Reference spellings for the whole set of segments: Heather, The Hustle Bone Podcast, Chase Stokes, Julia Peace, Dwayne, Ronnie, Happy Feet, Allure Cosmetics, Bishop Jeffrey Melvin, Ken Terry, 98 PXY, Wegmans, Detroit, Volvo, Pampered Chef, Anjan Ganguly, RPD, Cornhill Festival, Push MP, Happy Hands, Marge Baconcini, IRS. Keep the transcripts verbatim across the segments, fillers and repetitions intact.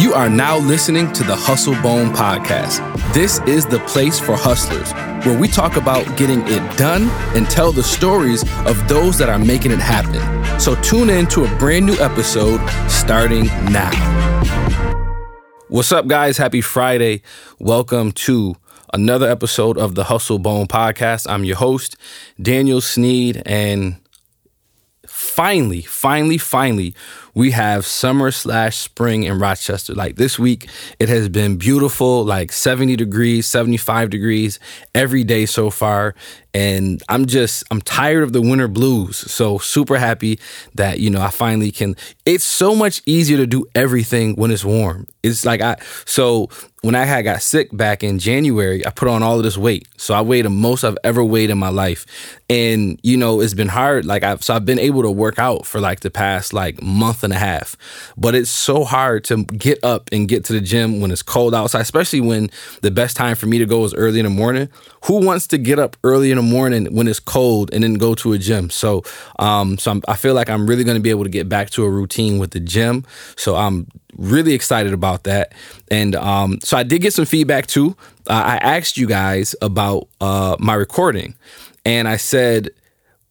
You are now listening to The Hustle Bone Podcast. This is the place for hustlers, where we talk about getting it done and tell the stories of those that are making it happen. So tune in to a brand new episode starting now. What's up, guys? Happy Friday. Welcome to another episode of The Hustle Bone Podcast. I'm your host, Daniel Snead, and Finally, finally, finally, we have summer slash spring in Rochester. Like this week, it has been beautiful, like seventy degrees, seventy-five degrees every day so far. And I'm just, I'm tired of the winter blues. So super happy that, you know, I finally can. It's so much easier to do everything when it's warm. It's like I, so when I had got sick back in January, I put on all of this weight. So I weighed the most I've ever weighed in my life. And, you know, it's been hard. Like I've, so I've been able to work out for like the past like month and a half, but it's so hard to get up and get to the gym when it's cold outside, especially when the best time for me to go is early in the morning. Who wants to get up early in the morning when it's cold and then go to a gym? So, um, so I'm, I feel like I'm really going to be able to get back to a routine with the gym. So I'm really excited about that. And um, so I did get some feedback too. Uh, I asked you guys about uh, my recording, and I said,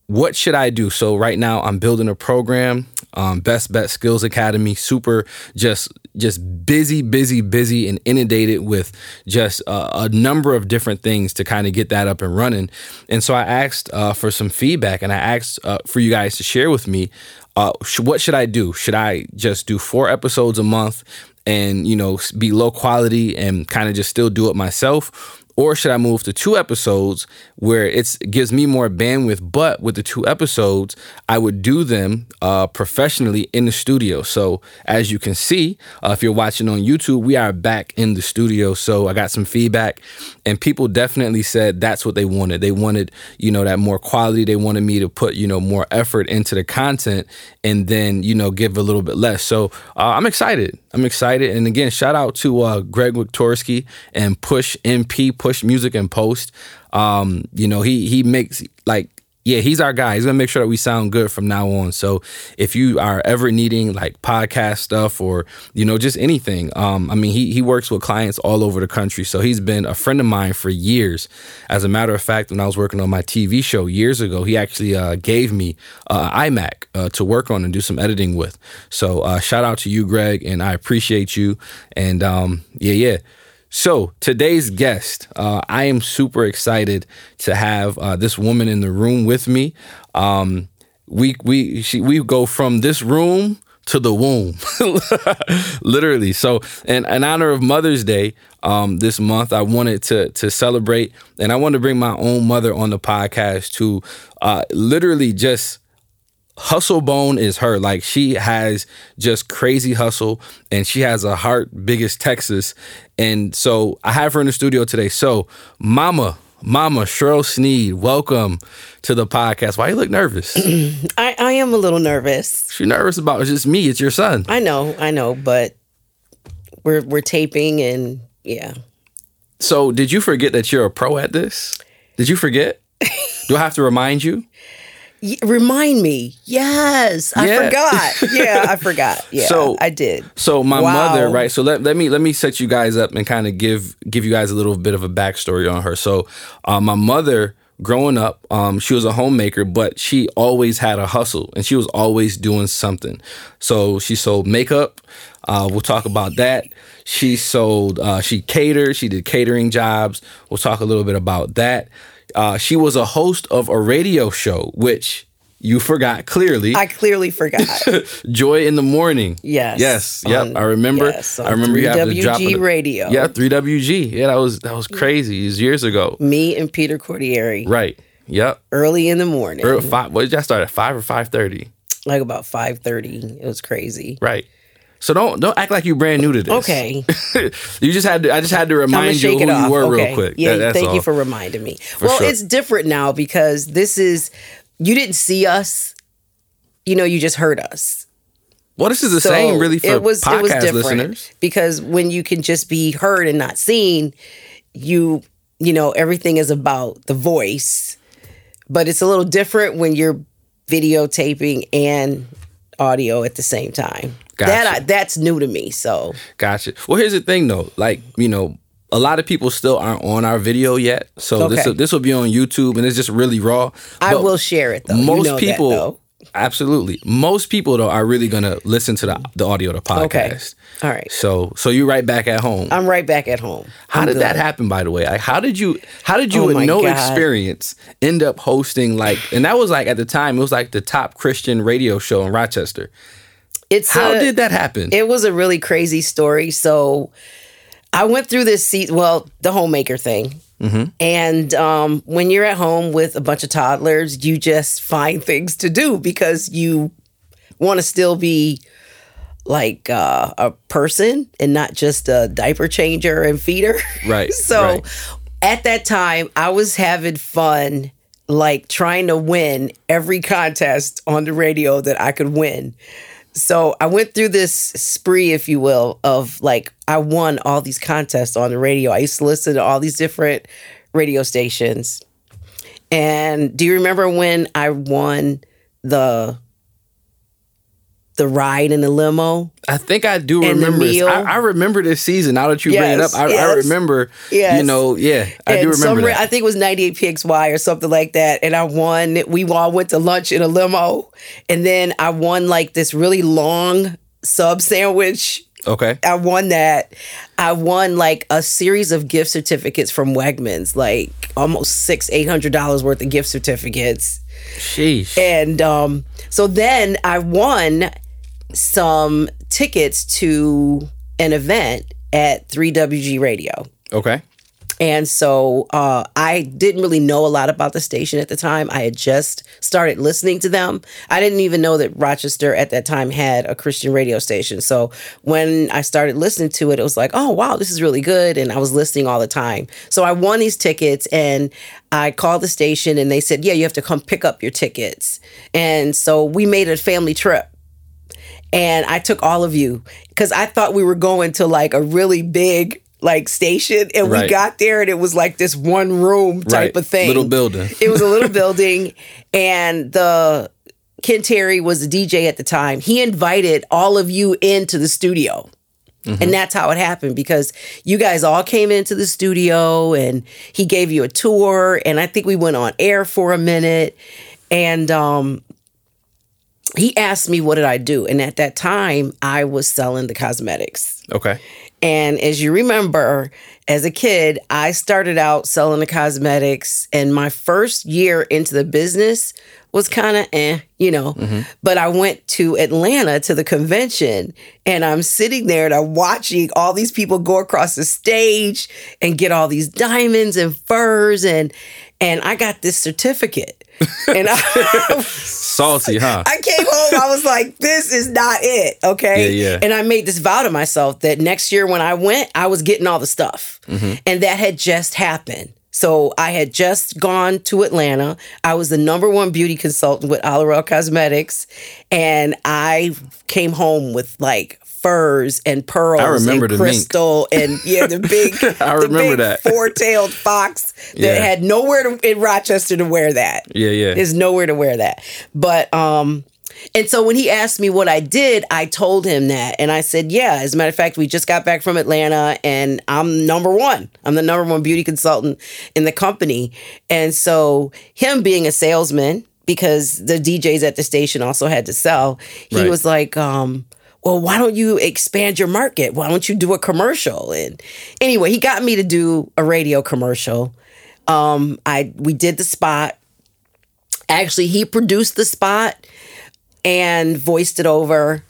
what should I do? So right now I'm building a program, um, Best Bet Skills Academy, super just just busy, busy, busy and inundated with just uh, a number of different things to kind of get that up and running. And so I asked uh, for some feedback, and I asked uh, for you guys to share with me, Uh, sh- what should I do? Should I just do four episodes a month and, you know, be low quality and kind of just still do it myself? Or should I move to two episodes where it's, it gives me more bandwidth? But with the two episodes, I would do them uh, professionally in the studio. So as you can see, uh, if you're watching on YouTube, we are back in the studio. So I got some feedback, and people definitely said that's what they wanted. They wanted, you know, that more quality. They wanted me to put, you know, more effort into the content and then, you know, give a little bit less. So uh, I'm excited. I'm excited. And again, shout out to uh, Greg Wiktorski and Push M P, Push Music and Post. Um, you know, he he makes like, yeah, he's our guy. He's going to make sure that we sound good from now on. So if you are ever needing like podcast stuff or, you know, just anything. Um, I mean, he he works with clients all over the country. So he's been a friend of mine for years. As a matter of fact, when I was working on my T V show years ago, he actually uh, gave me uh, iMac uh, to work on and do some editing with. So uh, shout out to you, Greg, and I appreciate you. And um, yeah, yeah. So today's guest, uh, I am super excited to have uh, this woman in the room with me. Um, we we she, we go from this room to the womb, literally. So in, in honor of Mother's Day um, this month, I wanted to to celebrate, and I wanted to bring my own mother on the podcast to uh, literally just. Hustle Bone is her. Like, she has just crazy hustle, and she has a heart big as Texas. And so I have her in the studio today. So mama, mama, Cheryl Snead, welcome to the podcast. Why you look nervous? I, I am a little nervous. She's nervous about it. It's just me. It's your son. I know, I know, but we're we're taping and yeah. So did you forget that you're a pro at this? Did you forget? Do I have to remind you? Remind me. Yes, I yeah. forgot. Yeah, I forgot. Yeah, so, I did. So my wow. mother, right? So let, let me let me set you guys up and kind of give give you guys a little bit of a backstory on her. So uh, my mother, growing up, um, she was a homemaker, but she always had a hustle, and she was always doing something. So she sold makeup. Uh, we'll talk about that. She sold. Uh, she catered. She did catering jobs. We'll talk a little bit about that. Uh, she was a host of a radio show, which you forgot clearly. I clearly forgot. Joy in the Morning. Yes. Yes. Yep. On, I remember. Yes, I remember. three W G you had to drop it. Radio. Yeah. three W G. Yeah. That was that was crazy. It was years ago. Me and Peter Cordieri. Right. Yep. Early in the morning. Early five. What did y'all start at? Five or five thirty? Like about five thirty. It was crazy. Right. So don't don't act like you're brand new to this. Okay. you just had to, I just had to remind you who you were okay. real quick. Yeah, that, thank all. you for reminding me. For well, sure. It's different now because this is, you didn't see us, you know, you just heard us. Well, this is the so same really for it was, podcast it was different listeners. Because when you can just be heard and not seen, you, you know, everything is about the voice. But it's a little different when you're videotaping and audio at the same time. Gotcha. That I, that's new to me. So gotcha. Well, here's the thing though. Like, you know, a lot of people still aren't on our video yet. So okay. this this will be on YouTube, and it's just really raw. I but will share it though. Most you know people. That, though. Absolutely. Most people, though, are really going to listen to the, the audio of the podcast. Okay. All right. So so you're right back at home. I'm right back at home. How I'm did good. that happen, by the way? Like, how did you, how did you oh with no God. experience end up hosting, like, and that was like, at the time, it was like the top Christian radio show in Rochester. It's How a, did that happen? It was a really crazy story. So I went through this, se- well, the homemaker thing. Mm-hmm. And um, when you're at home with a bunch of toddlers, you just find things to do because you want to still be like uh, a person and not just a diaper changer and feeder. Right. So right. at that time, I was having fun, like trying to win every contest on the radio that I could win. So I went through this spree, if you will, of like, I won all these contests on the radio. I used to listen to all these different radio stations. And do you remember when I won the the ride in the limo? I think I do and remember. This. I, I remember this season. Now that you yes, bring it up, I, yes, I remember, yes. you know, yeah, I and do remember that. I think it was ninety-eight P X Y or something like that. And I won. We all went to lunch in a limo. And then I won like this really long sub sandwich. Okay. I won that. I won like a series of gift certificates from Wegmans, like almost six, eight hundred dollars worth of gift certificates. Sheesh. And um, so then I won some tickets to an event at three W G Radio. Okay. And so uh, I didn't really know a lot about the station at the time. I had just started listening to them. I didn't even know that Rochester at that time had a Christian radio station. So when I started listening to it, it was like, oh, wow, this is really good. And I was listening all the time. So I won these tickets and I called the station and they said, yeah, you have to come pick up your tickets. And so we made a family trip. And I took all of you because I thought we were going to like a really big like station, and right. we got there and it was like this one room type right. of thing. Little building. It was a little building, and the Ken Terry was the D J at the time. He invited all of you into the studio. Mm-hmm. And that's how it happened, because you guys all came into the studio and he gave you a tour, and I think we went on air for a minute, and um he asked me, what did I do? And at that time, I was selling the cosmetics. Okay. And as you remember, as a kid, I started out selling the cosmetics. And my first year into the business was kind of eh, you know. Mm-hmm. But I went to Atlanta to the convention. And I'm sitting there and I'm watching all these people go across the stage and get all these diamonds and furs. And, and I got this certificate. And I salty, huh? I came home, I was like, this is not it, okay? Yeah, yeah. And I made this vow to myself that next year when I went, I was getting all the stuff. Mm-hmm. And that had just happened. So I had just gone to Atlanta. I was the number one beauty consultant with Allure Cosmetics. And I came home with like furs and pearls and crystal mink. And yeah, the big, I the remember big that four-tailed fox that yeah. had nowhere to, in Rochester to wear that. Yeah, yeah. There's nowhere to wear that. But, um, and so when he asked me what I did, I told him that. And I said, yeah, as a matter of fact, we just got back from Atlanta and I'm number one. I'm the number one beauty consultant in the company. And so him being a salesman, because the D Js at the station also had to sell, he right. was like, um, well, why don't you expand your market? Why don't you do a commercial? And anyway, he got me to do a radio commercial. Um, I we did the spot. Actually, he produced the spot and voiced it over.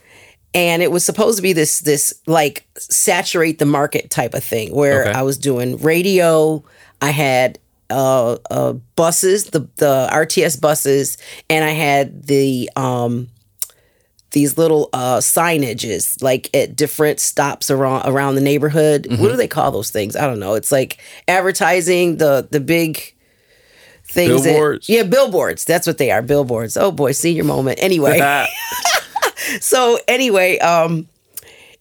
And it was supposed to be this, this like, saturate the market type of thing where okay. I was doing radio. I had uh, uh, buses, the, the R T S buses, and I had the... Um, these little uh, signages, like at different stops around around the neighborhood. Mm-hmm. What do they call those things? I don't know. It's like advertising, the the big things. Billboards. That, yeah, billboards. That's what they are, billboards. Oh, boy, senior moment. Anyway. So anyway, um,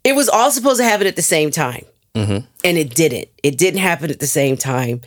it was all supposed to happen at the same time. Mm-hmm. And it didn't. It didn't happen at the same time.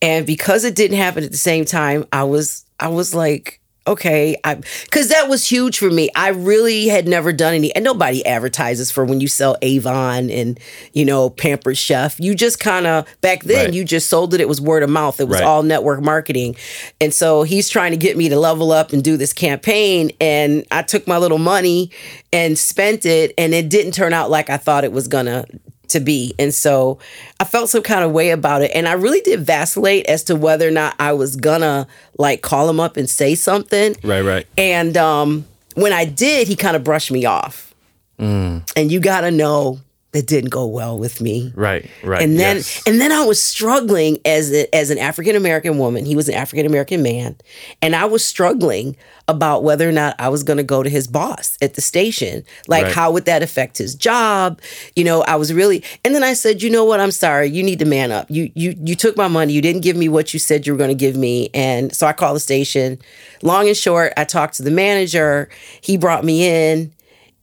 And because it didn't happen at the same time, I was I was like, okay, I because that was huge for me. I really had never done any, and nobody advertises for when you sell Avon and, you know, Pampered Chef. You just kind of, back then, right. you just sold it. It was word of mouth. It was right. all network marketing. And so he's trying to get me to level up and do this campaign. And I took my little money and spent it, and it didn't turn out like I thought it was going to to be. And so I felt some kind of way about it. And I really did vacillate as to whether or not I was gonna like call him up and say something. Right, right. And um, when I did, he kind of brushed me off. Mm. And you gotta know that didn't go well with me. Right, right. And then yes. and then I was struggling as a, as an African-American woman. He was an African-American man. And I was struggling about whether or not I was going to go to his boss at the station. Like, right. how would that affect his job? You know, I was really... And then I said, you know what? I'm sorry. You need to man up. You you you took my money. You didn't give me what you said you were going to give me. And so I called the station. Long and short, I talked to the manager. He brought me in.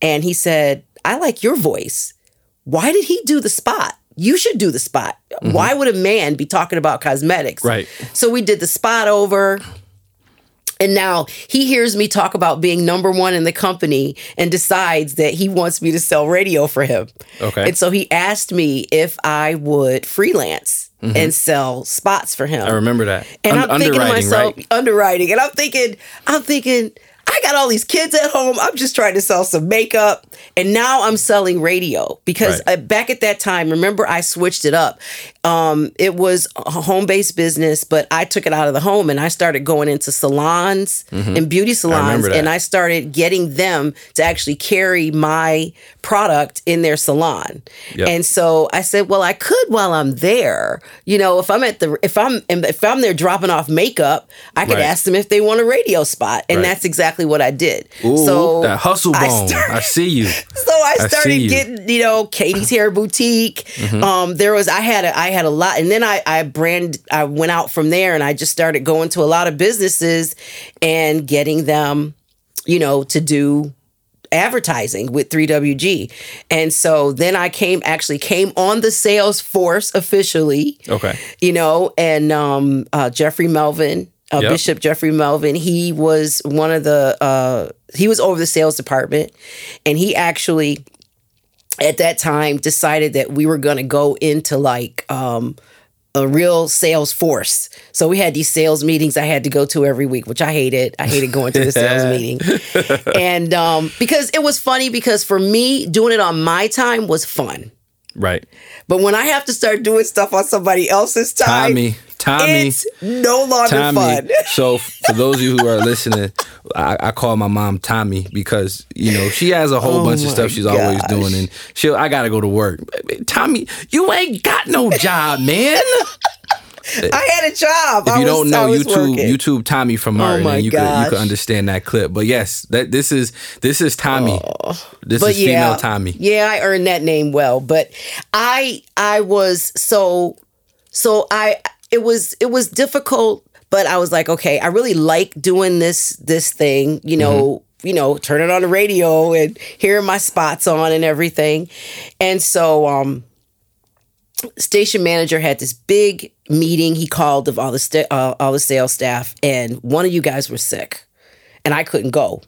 And he said, I like your voice. Why did he do the spot? You should do the spot. Mm-hmm. Why would a man be talking about cosmetics? Right. So we did the spot over. And now he hears me talk about being number one in the company and decides that he wants me to sell radio for him. Okay. And so he asked me if I would freelance mm-hmm. and sell spots for him. I remember that. And Un- I'm thinking to myself, right? underwriting. And I'm thinking, I'm thinking... I got all these kids at home. I'm just trying to sell some makeup. And now I'm selling radio because right. I, back at that time, remember, I switched it up. Um, it was a home-based business, but I took it out of the home and I started going into salons mm-hmm. and beauty salons. I and I started getting them to actually carry my product in their salon. Yep. And so I said, well, I could while I'm there. You know, if I'm at the if I'm if I'm there dropping off makeup, I could right. ask them if they want a radio spot. And right. that's exactly what I did. Ooh, so that hustle bone. I, started, I see you. So I started I you. getting, you know, Katie's Hair Boutique. Mm-hmm. Um, there was I had a, I had a lot, and then I I brand I went out from there, and I just started going to a lot of businesses and getting them, you know, to do advertising with three W G. And so then I came actually came on the sales force officially. Okay, you know, and um, uh, Jeffrey Melvin. Uh, yep. Bishop Jeffrey Melvin, he was one of the, uh, he was over the sales department, and he actually, at that time, decided that we were going to go into like um, a real sales force. So we had these sales meetings I had to go to every week, which I hated. I hated going to the sales meeting. And um, because it was funny, because for me, doing it on my time was fun. Right. But when I have to start doing stuff on somebody else's time, Tommy. Tommy, it's no longer Tommy. fun. So for those of you who are listening, I, I call my mom Tommy because, you know, she has a whole oh bunch of stuff she's gosh. always doing. And she'll, I got to go to work. Tommy, you ain't got no job, man. I had a job. If you don't know, YouTube, YouTube Tommy from Martin, oh and you can you can understand that clip. But yes, that this is this is Tommy. Oh. This but is yeah, female Tommy. Yeah, I earned that name well. But I I was so so I it was it was difficult. But I was like, okay, I really like doing this this thing. You know. Mm-hmm. You know, turning on the radio and hearing my spots on and everything. And so, um, station manager had this big meeting he called of all the st- uh, all the sales staff, and one of you guys were sick and I couldn't go.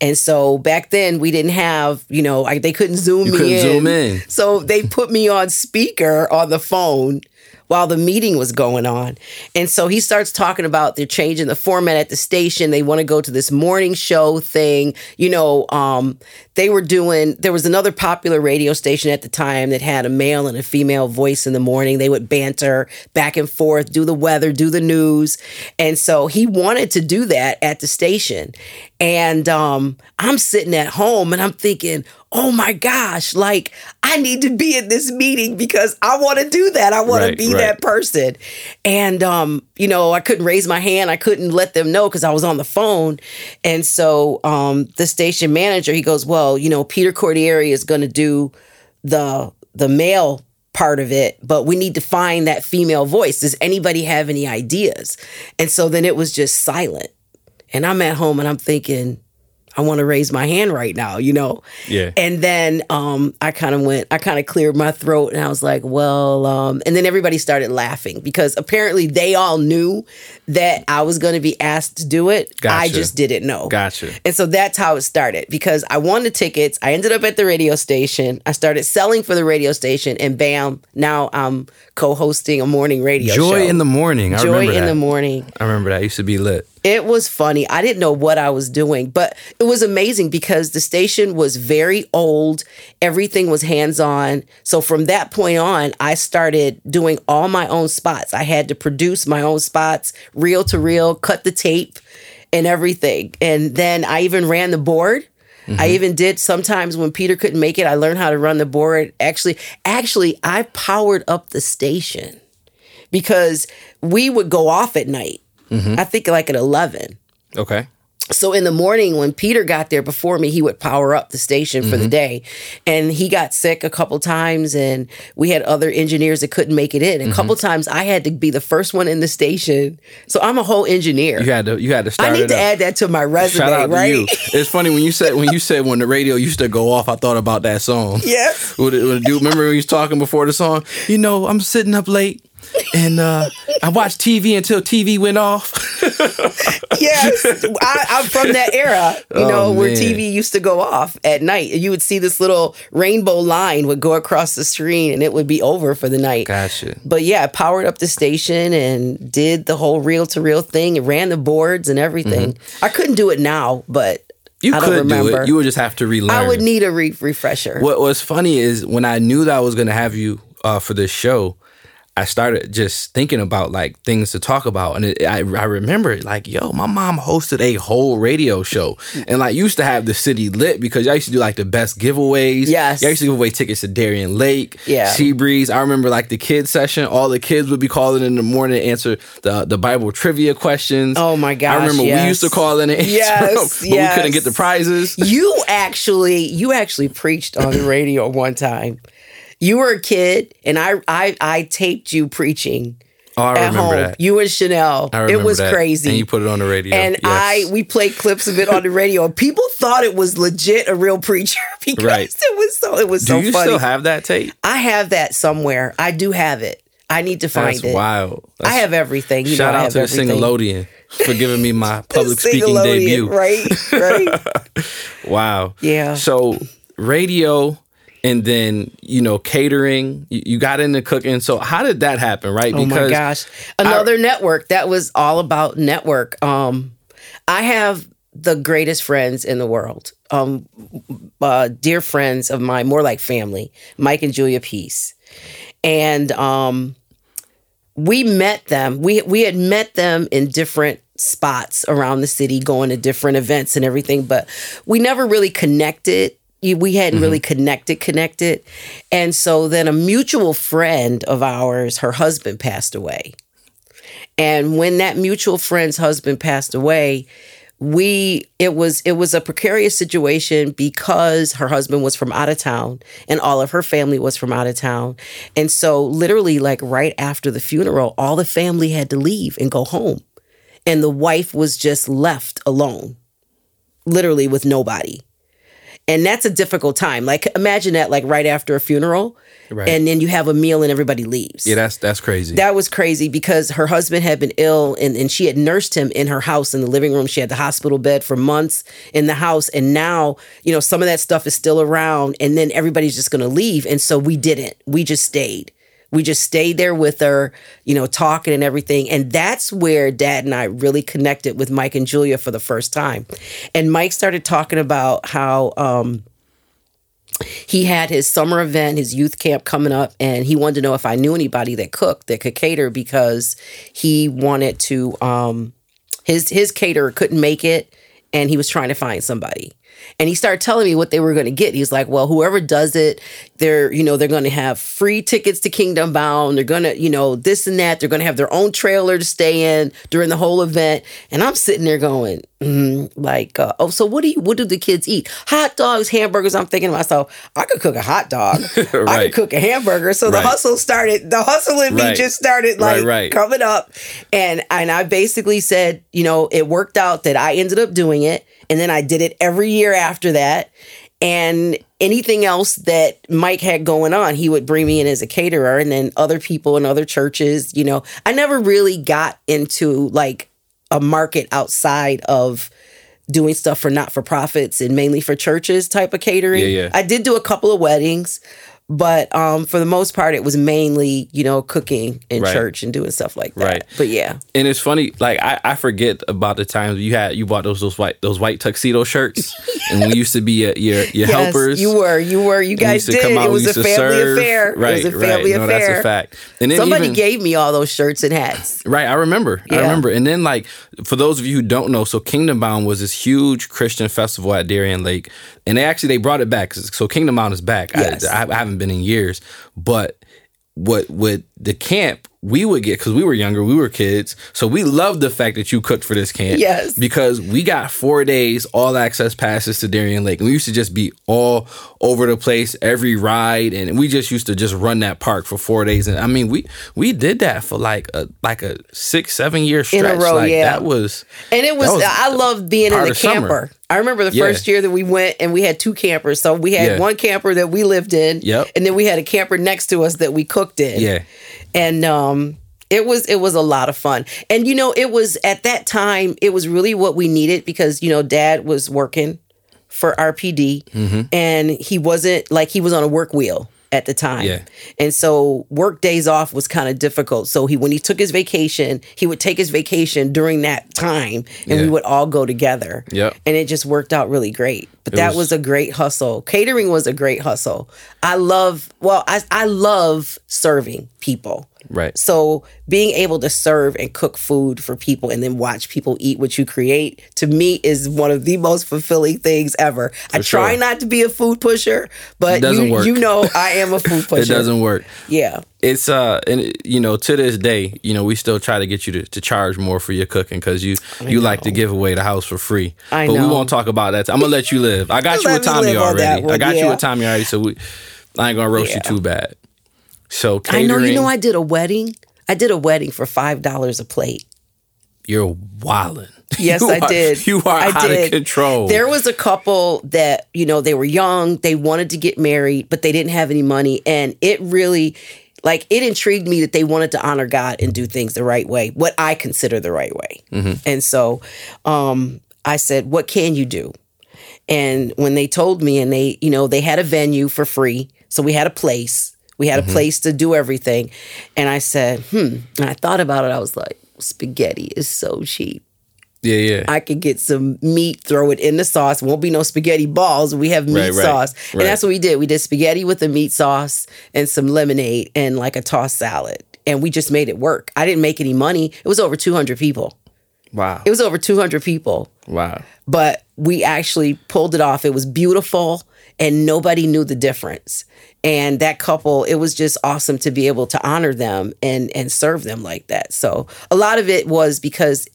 And so back then we didn't have, you know, I, they couldn't zoom you me couldn't in. Zoom in. So they put me on speaker on the phone while the meeting was going on. And so he starts talking about they're changing the format at the station. They want to go to this morning show thing. You know, um, they were doing, there was another popular radio station at the time that had a male and a female voice in the morning. They would banter back and forth, do the weather, do the news. And so he wanted to do that at the station. And um, I'm sitting at home and I'm thinking, oh my gosh, like I need to be in this meeting because I want to do that. I want right, to be right. that person. And, um, you know, I couldn't raise my hand. I couldn't let them know because I was on the phone. And so um, the station manager, he goes, well, you know, Peter Cordieri is going to do the the male part of it, but we need to find that female voice. Does anybody have any ideas? And so then it was just silent. And I'm at home and I'm thinking, I want to raise my hand right now, you know? Yeah. And then um, I kind of went, I kind of cleared my throat and I was like, well, um, and then everybody started laughing because apparently they all knew that I was going to be asked to do it. Gotcha. I just didn't know. Gotcha. And so that's how it started because I won the tickets. I ended up at the radio station. I started selling for the radio station and bam, now I'm co-hosting a morning radio Joy show. Joy in the Morning. I Joy remember that. Joy in the Morning. I remember that. It used to be lit. It was funny. I didn't know what I was doing, but it was amazing because the station was very old. Everything was hands-on. So from that point on, I started doing all my own spots. I had to produce my own spots, reel to reel, cut the tape and everything. And then I even ran the board. Mm-hmm. I even did sometimes when Peter couldn't make it, I learned how to run the board. Actually, actually, I powered up the station because we would go off at night. Mm-hmm. I think like at eleven. Okay. So in the morning when Peter got there before me, he would power up the station mm-hmm. for the day. And he got sick a couple times and we had other engineers that couldn't make it in. A mm-hmm. couple times I had to be the first one in the station. So I'm a whole engineer. You had to you had to start I need to up. add that to my resume, shout out right? To you. It's funny when you said when you said when the radio used to go off, I thought about that song. Yeah. Would it, would it do, remember when you was talking before the song? You know, I'm sitting up late. And uh, I watched T V until T V went off. Yes, I, I'm from that era, you know, oh, where T V used to go off at night. You would see this little rainbow line would go across the screen and it would be over for the night. Gotcha. But yeah, I powered up the station and did the whole reel-to-reel thing and ran the boards and everything. Mm-hmm. I couldn't do it now, but you I could don't remember. do it. You would just have to relearn. I would need a re- refresher. What was funny is when I knew that I was going to have you uh, for this show, I started just thinking about like things to talk about. And it, I, I remember like, yo, my mom hosted a whole radio show and like used to have the city lit because I used to do like the best giveaways. Yes. I used to give away tickets to Darien Lake, yeah. Sea Breeze. I remember like the kids session, all the kids would be calling in the morning to answer the, the Bible trivia questions. Oh my gosh. I remember yes. we used to call in and answer yes, them, but yes. we couldn't get the prizes. You actually, you actually preached on the radio one time. You were a kid, and I I, I taped you preaching oh, I at home. That. You and Chanel. I remember it was that. Crazy. And you put it on the radio. And yes. I we played clips of it on the radio. People thought it was legit a real preacher because right. it was so it was do so funny. Do you still have that tape? I have that somewhere. I do have it. I need to find That's it. Wild. That's wild. I have everything. You shout know, out I have to everything. The Singalodian for giving me my public speaking debut. Right, right. Wow. Yeah. So radio. And then, you know, catering, you got into cooking. So how did that happen, right? Because oh, my gosh. Another I, network. That was all about network. Um, I have the greatest friends in the world. Um, uh, dear friends of mine, more like family, Mike and Julia Peace. And um, we met them. We we had met them in different spots around the city, going to different events and everything. But we never really connected. We hadn't mm-hmm. really connected, connected. And so then a mutual friend of ours, her husband passed away. And when that mutual friend's husband passed away, we it was it was a precarious situation because her husband was from out of town and all of her family was from out of town. And so literally like right after the funeral, all the family had to leave and go home. And the wife was just left alone, literally with nobody. And that's a difficult time. Like, imagine that, like, right after a funeral, right. and then you have a meal and everybody leaves. Yeah, that's that's crazy. That was crazy because her husband had been ill, and, and she had nursed him in her house in the living room. She had the hospital bed for months in the house, and now, you know, some of that stuff is still around, and then everybody's just going to leave, and so we didn't. We just stayed. We just stayed there with her, you know, talking and everything. And that's where Dad and I really connected with Mike and Julia for the first time. And Mike started talking about how um, he had his summer event, his youth camp coming up. And he wanted to know if I knew anybody that cooked, that could cater because he wanted to, um, his, his caterer couldn't make it. And he was trying to find somebody. And he started telling me what they were going to get. He's like, well, whoever does it, they're, you know, they're going to have free tickets to Kingdom Bound. They're going to, you know, this and that. They're going to have their own trailer to stay in during the whole event. And I'm sitting there going, mm, like, uh, oh, so what do you, what do the kids eat? Hot dogs, hamburgers. I'm thinking to myself, I could cook a hot dog. right. I could cook a hamburger. So right. the hustle started, the hustle in right. me just started like right, right. coming up. And, and I basically said, you know, it worked out that I ended up doing it. And then I did it every year after that. And anything else that Mike had going on, he would bring me in as a caterer, and then other people in other churches, you know. I never really got into like a market outside of doing stuff for not-for-profits and mainly for churches type of catering. Yeah, yeah. I did do a couple of weddings, but um, for the most part, it was mainly, you know, cooking in right. church and doing stuff like that. Right. But yeah. And it's funny, like, I, I forget about the times you had, you bought those those white those white tuxedo shirts. Yes. And we used to be a, your, your yes, helpers. you were, you were, you guys did. Out, it, was serve. Serve. Right, it was a family affair. It was a family affair. No, that's a fact. And then somebody even, gave me all those shirts and hats. Right, I remember. Yeah. I remember. And then, like, for those of you who don't know, so Kingdom Bound was this huge Christian festival at Darien Lake. And they actually, they brought it back. So Kingdom Bound is back. Yes. I, I haven't been in years, but what with the camp we would get, because we were younger, we were kids, so we loved the fact that you cooked for this camp. Yes, because we got four days all access passes to Darien Lake, and we used to just be all over the place, every ride, and we just used to just run that park for four days. And I mean, we we did that for like a like a six seven year stretch in a row. Like, yeah, that was and it was, was I loved being in the camper. Summer. I remember the yeah. first year that we went, and we had two campers. So we had yeah. one camper that we lived in, yep. and then we had a camper next to us that we cooked in. Yeah, and um, it was it was a lot of fun. And you know, it was at that time, it was really what we needed, because you know, Dad was working for R P D, mm-hmm. and he wasn't like he was on a work wheel at the time. Yeah. And so work days off was kind of difficult. So he when he took his vacation, he would take his vacation during that time, and yeah. we would all go together. Yep. And it just worked out really great. But it that was, was a great hustle. Catering was a great hustle. I love, well, I, I love serving people. Right. So being able to serve and cook food for people and then watch people eat what you create, to me, is one of the most fulfilling things ever. For I try sure. not to be a food pusher, but you, you know, I am a food pusher. It doesn't work. Yeah. It's uh, and you know, to this day, you know, we still try to get you to, to charge more for your cooking, because you you like to give away the house for free. I but know. But we won't talk about that. I'm gonna let you live. I got you with Tommy already. One, I got yeah. you with Tommy already. So we, I ain't gonna roast yeah. you too bad. So catering. I know, you know, I did a wedding. I did a wedding for five dollars a plate. You're wildin'. Yes, you I are, did. You are I out did. of control. There was a couple that, you know, they were young. They wanted to get married, but they didn't have any money. And it really, like, it intrigued me that they wanted to honor God and do things the right way, what I consider the right way. Mm-hmm. And so um, I said, what can you do? And when they told me, and they, you know, they had a venue for free. So we had a place. We had mm-hmm. a place to do everything. And I said, hmm. And I thought about it. I was like, spaghetti is so cheap. Yeah, yeah. I could get some meat, throw it in the sauce. Won't be no spaghetti balls. We have meat right, sauce. Right, right. And that's what we did. We did spaghetti with the meat sauce and some lemonade and like a tossed salad. And we just made it work. I didn't make any money. It was over two hundred people. Wow. It was over two hundred people. Wow. But we actually pulled it off. It was beautiful. And nobody knew the difference. And that couple, it was just awesome to be able to honor them and, and serve them like that. So a lot of it was because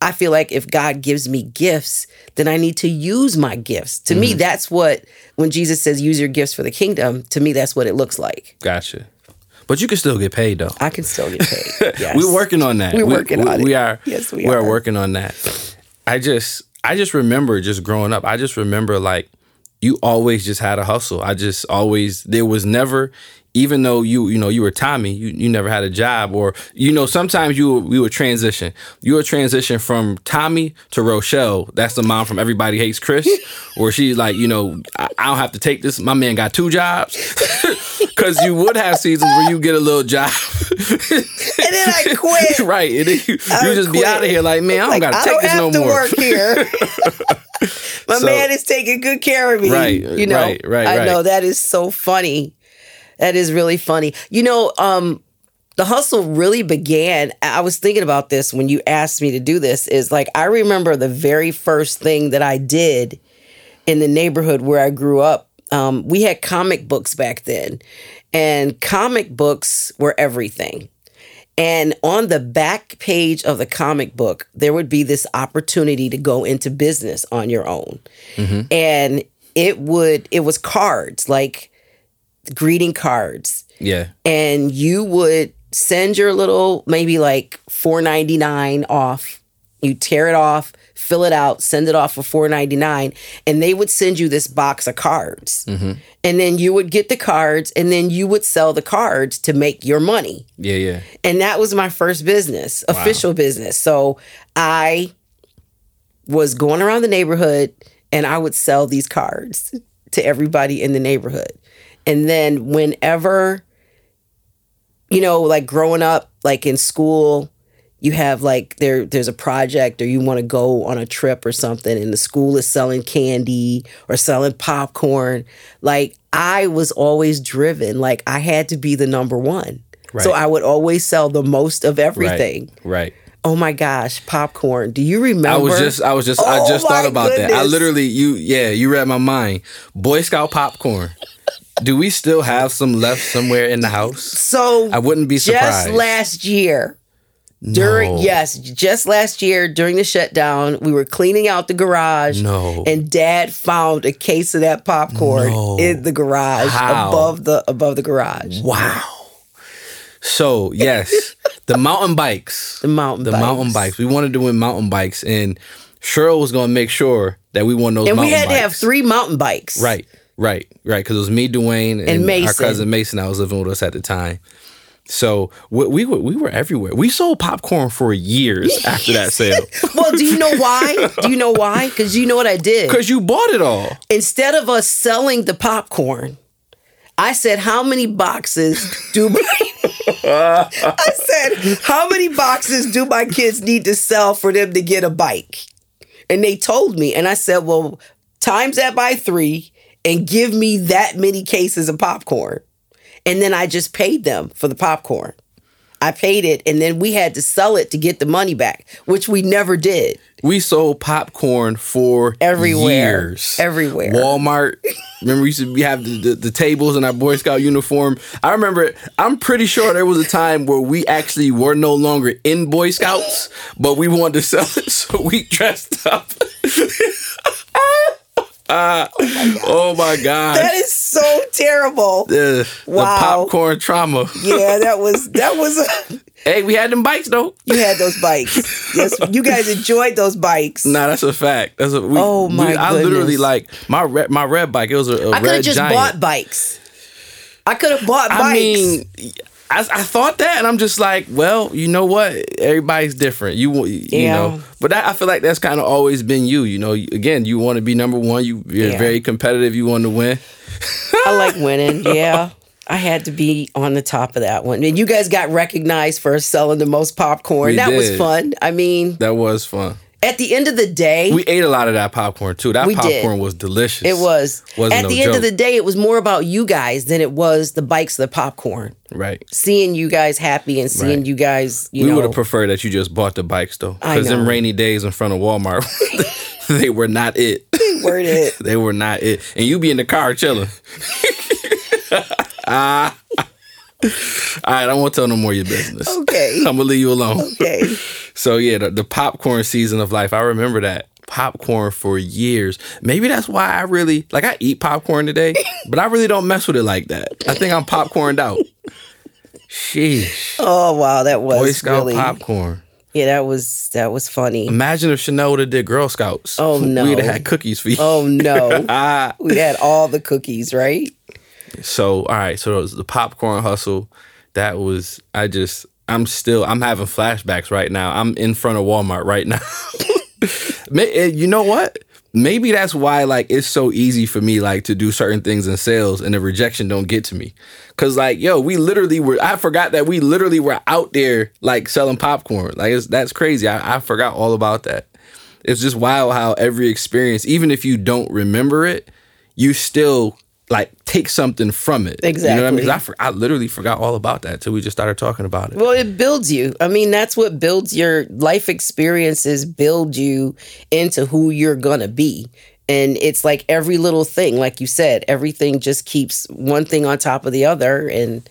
I feel like if God gives me gifts, then I need to use my gifts. To mm-hmm. me, that's what, when Jesus says, use your gifts for the kingdom, to me, that's what it looks like. Gotcha. But you can still get paid, though. I can still get paid, yes. We're working on that. We're we, working we, on we, it. We are, yes, we, we are. We are working on that. I just, I just remember just growing up, I just remember like, you always just had a hustle. I just always, there was never, even though you, you know, you were Tommy, you, you never had a job, or, you know, sometimes you we would transition. You would transition from Tommy to Rochelle. That's the mom from Everybody Hates Chris, where she's like, you know, I, I don't have to take this. My man got two jobs. Because you would have seasons where you get a little job. And then I quit. Right. And then you, you just quit. Be out of here like, man, I don't like, got to take this no more. I don't have to work here. My so, man is taking good care of me. Right, you know, right, right, right. I know, that is so funny. That is really funny. You know, um, the hustle really began. I was thinking about this when you asked me to do this. Is like, I remember the very first thing that I did in the neighborhood where I grew up. Um, we had comic books back then, and comic books were everything. And on the back page of the comic book, there would be this opportunity to go into business on your own. Mm-hmm. And it would, it was cards, like greeting cards. Yeah. And you would send your little, maybe like four ninety-nine off, You tear it off, fill it out, send it off for four ninety-nine, and they would send you this box of cards. Mm-hmm. And then you would get the cards, and then you would sell the cards to make your money. Yeah, yeah. And that was my first business, wow. official business. So I was going around the neighborhood, and I would sell these cards to everybody in the neighborhood. And then whenever, you know, like growing up, like in school, you have like there there's a project or you want to go on a trip or something and the school is selling candy or selling popcorn. Like I was always driven. Like I had to be the number one. Right. So I would always sell the most of everything. Right. right. Oh my gosh, popcorn. Do you remember? I was just I was just oh I just thought about goodness. that. I literally you yeah, you read my mind. Boy Scout popcorn. Do we still have some left somewhere in the house? So I wouldn't be surprised. Just last year. During no. yes, just last year during the shutdown, we were cleaning out the garage. No. And Dad found a case of that popcorn no. in the garage. How? above the above the garage. Wow. So yes, the mountain bikes. The mountain the bikes. The mountain bikes. We wanted to win mountain bikes, and Cheryl was going to make sure that we won those. And mountain we had bikes. to have three mountain bikes. Right, right, right. Because it was me, Dwayne, and, and Mason. Our cousin Mason. I was living with us at the time. So we, we were we were everywhere. We sold popcorn for years after that sale. Well, do you know why? Do you know why? Because you know what I did? Because you bought it all. Instead of us selling the popcorn, I said, how many boxes do my... I said, how many boxes do my kids need to sell for them to get a bike? And they told me. And I said, well, times that by three and give me that many cases of popcorn. And then I just paid them for the popcorn. I paid it, and then we had to sell it to get the money back, which we never did. We sold popcorn for everywhere, years. Everywhere. Walmart. Remember, we used to have the, the, the tables in our Boy Scout uniform. I remember, I'm pretty sure there was a time where we actually were no longer in Boy Scouts, but we wanted to sell it, so we dressed up. Uh, oh my god! Oh that is so terrible. Uh, wow, the popcorn trauma. Yeah, that was that was. A... Hey, we had them bikes though. You had those bikes. Yes, you guys enjoyed those bikes. Nah, that's a fact. That's a. We, oh my god! I literally like my red, my red bike. It was a, a I red giant. I could have just bought bikes. I could have bought bikes. I mean, I, I thought that, and I'm just like, well, you know what? Everybody's different. You you yeah. know, but that, I feel like that's kind of always been you. You know, again, you want to be number one. You, you're yeah. very competitive. You want to win. I like winning. Yeah, I had to be on the top of that one. And you guys got recognized for selling the most popcorn. We that did. was fun. I mean, that was fun. At the end of the day, we ate a lot of that popcorn too. That popcorn did. was delicious. It was. Wasn't At no the joke. end of the day, it was more about you guys than it was the bikes, the popcorn. Right. Seeing you guys happy and seeing right. you guys, you we know. We would have preferred that you just bought the bikes though. Because them rainy days in front of Walmart, they were not it. They weren't it. They were not it. And you be in the car chilling. uh, all right, I won't tell no more of your business. Okay. I'm going to leave you alone. Okay. So, yeah, the, the popcorn season of life, I remember that. Popcorn for years. Maybe that's why I really, like, I eat popcorn today, but I really don't mess with it like that. I think I'm popcorned out. Sheesh. Oh, wow, that was Boy Scout really... popcorn. Yeah, that was that was funny. Imagine if Chanel would have did Girl Scouts. Oh, no. We'd have had cookies for you. Oh, no. I... We had all the cookies, right? So, all right, so it was the popcorn hustle. That was, I just... I'm still, I'm having flashbacks right now. I'm in front of Walmart right now. You know what? Maybe that's why, like, it's so easy for me, like, to do certain things in sales and the rejection don't get to me. Because, like, yo, we literally were, I forgot that we literally were out there, like, selling popcorn. Like, it's, that's crazy. I, I forgot all about that. It's just wild how every experience, even if you don't remember it, you still... like, take something from it. Exactly. You know what I mean? I, for, I literally forgot all about that until we just started talking about it. Well, it builds you. I mean, that's what builds your life experiences, build you into who you're going to be. And it's like every little thing, like you said, everything just keeps one thing on top of the other. And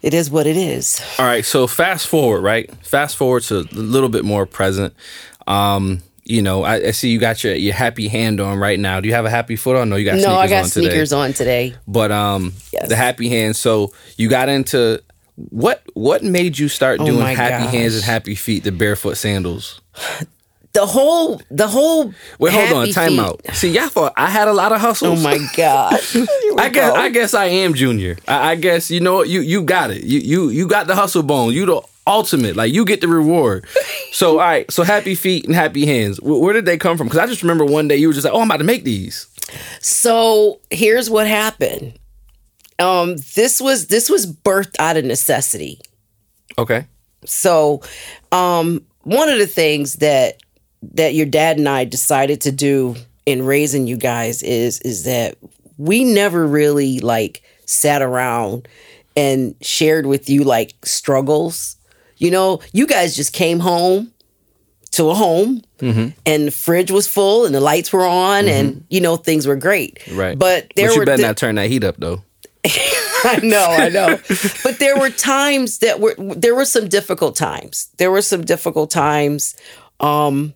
it is what it is. All right. So fast forward, right? Fast forward to a little bit more present. Um... You know, I, I see you got your, your happy hand on right now. Do you have a happy foot on? No, you got no, sneakers on today. No, I got on sneakers today. on today. But um, yes. The happy hand. So you got into What what made you start oh doing Happy gosh. Hands and Happy Feet, the barefoot sandals? The whole, the whole. Wait, hold on, time feet. out. See, y'all thought I had a lot of hustles. Oh my god! I guess, go. I guess I am Junior. I, I guess you know you you got it. You you you got the hustle bone. You the ultimate. Like you get the reward. So all right. So Happy Feet and Happy Hands. Where, where did they come from? Because I just remember one day you were just like, oh, I'm about to make these. So here's what happened. Um, this was this was birthed out of necessity. Okay. So, um, one of the things that. that your dad and I decided to do in raising you guys is is that we never really like sat around and shared with you like struggles. You know, you guys just came home to a home mm-hmm. and the fridge was full and the lights were on mm-hmm. and, you know, things were great. Right. But there but you were better th- not turn that heat up though. I know, I know. But there were times that were, there were some difficult times. There were some difficult times. Um,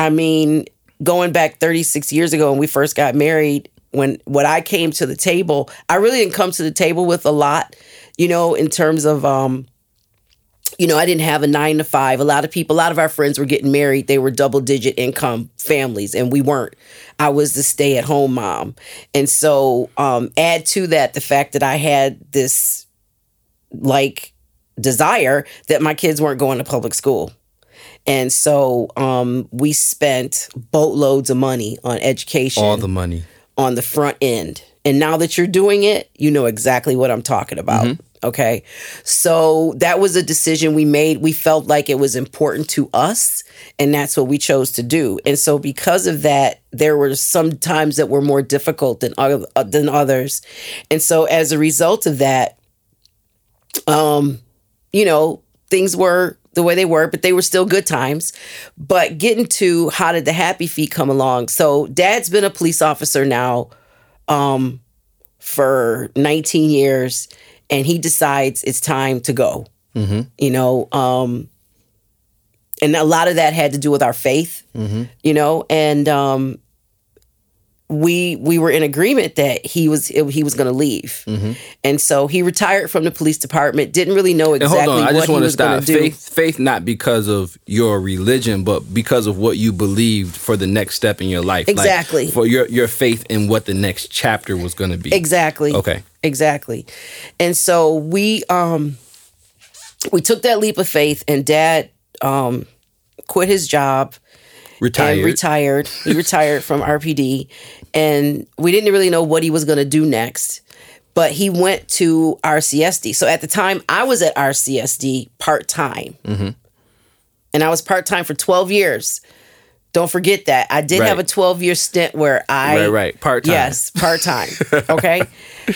I mean, going back thirty-six years ago when we first got married, when when I came to the table, I really didn't come to the table with a lot, you know, in terms of, um, you know, I didn't have a nine to five. A lot of people, a lot of our friends were getting married. They were double digit income families and we weren't. I was the stay at home mom. And so um, add to that the fact that I had this like desire that my kids weren't going to public school. And so um, we spent boatloads of money on education. All the money. On the front end. And now that you're doing it, you know exactly what I'm talking about. Mm-hmm. Okay. So that was a decision we made. We felt like it was important to us. And that's what we chose to do. And so because of that, there were some times that were more difficult than, uh, than others. And so as a result of that, um, you know, things were the way they were, but they were still good times. But getting to how did the Happy Feet come along? So dad's been a police officer now um, for nineteen years, and he decides it's time to go. Mm-hmm. You know, um, and a lot of that had to do with our faith. Mm-hmm. You know, and um, we we were in agreement that he was he was going to leave, mm-hmm. and so he retired from the police department. Didn't really know exactly and hold on, what I just he want to was going to do. Faith, faith, not because of your religion, but because of what you believed for the next step in your life. Exactly, like for your your faith in what the next chapter was going to be. Exactly. Okay. Exactly, and so we um we took that leap of faith, and Dad um quit his job. Retired. And retired. He retired from R P D. And we didn't really know what he was going to do next. But he went to R C S D. So at the time, I was at R C S D part-time. Mm-hmm. And I was part-time for twelve years. Don't forget that. I did right. have a twelve-year stint where I... Right, right. Part-time. Yes, part-time. Okay?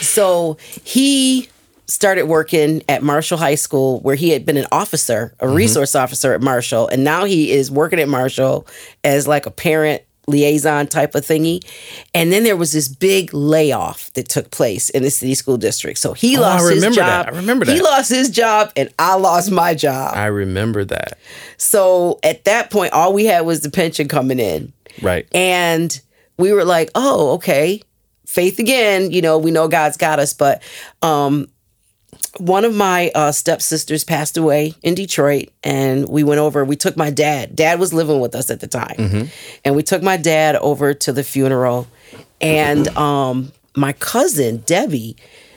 So he started working at Marshall High School where he had been an officer, a mm-hmm. resource officer at Marshall. And now he is working at Marshall as like a parent liaison type of thingy. And then there was this big layoff that took place in the city school district. So he oh, lost I remember his job. That. I remember that. He lost his job and I lost my job. I remember that. So at that point, all we had was the pension coming in. Right. And we were like, oh, okay. Faith again. You know, we know God's got us, but, um, one of my uh, stepsisters passed away in Detroit, and we went over. We took my dad. Dad was living with us at the time. Mm-hmm. And we took my dad over to the funeral. And um, my cousin, Debbie,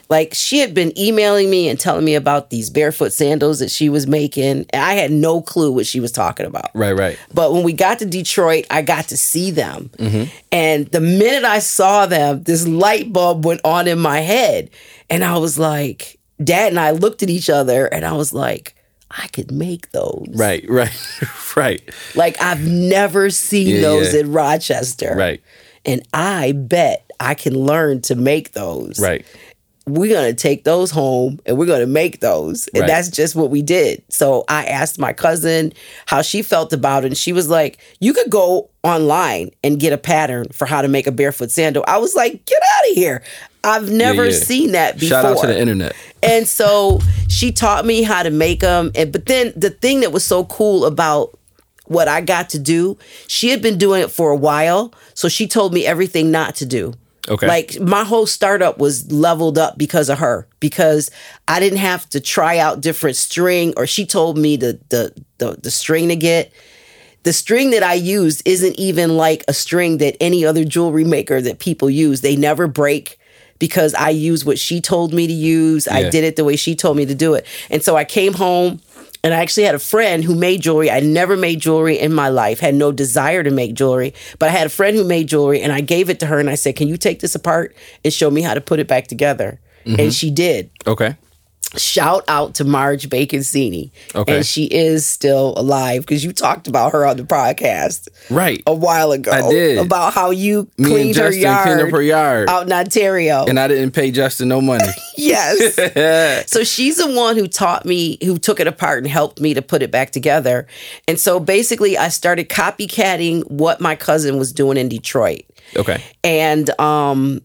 like, she had been emailing me and telling me about these barefoot sandals that she was making. And I had no clue what she was talking about. Right, right. But when we got to Detroit, I got to see them. Mm-hmm. And the minute I saw them, this light bulb went on in my head. And I was like... Dad and I looked at each other and I was like, I could make those. Right, right, right. Like I've never seen yeah, those yeah. in Rochester. Right. And I bet I can learn to make those. Right. We're going to take those home and we're going to make those. And right. that's just what we did. So I asked my cousin how she felt about it. And she was like, you could go online and get a pattern for how to make a barefoot sandal. I was like, get out of here. I've never yeah, yeah. seen that before. Shout out to the internet. And so she taught me how to make them. And but then the thing that was so cool about what I got to do, she had been doing it for a while. So she told me everything not to do. Okay. Like my whole startup was leveled up because of her, because I didn't have to try out different string, or she told me the the the, the string to get. The string that I used isn't even like a string that any other jewelry maker that people use. They never break because I use what she told me to use. Yeah. I did it the way she told me to do it. And so I came home and I actually had a friend who made jewelry. I never made jewelry in my life, had no desire to make jewelry, but I had a friend who made jewelry and I gave it to her and I said, can you take this apart and show me how to put it back together? Mm-hmm. And she did. Okay. Shout out to Marge Baconcini. Okay. And she is still alive because you talked about her on the podcast. Right. A while ago. I did. About how you Me cleaned and Justin her yard. Cleaned up her yard. Out in Ontario. And I didn't pay Justin no money. Yes. So she's the one who taught me, who took it apart and helped me to put it back together. And so basically I started copycatting what my cousin was doing in Detroit. Okay. And um,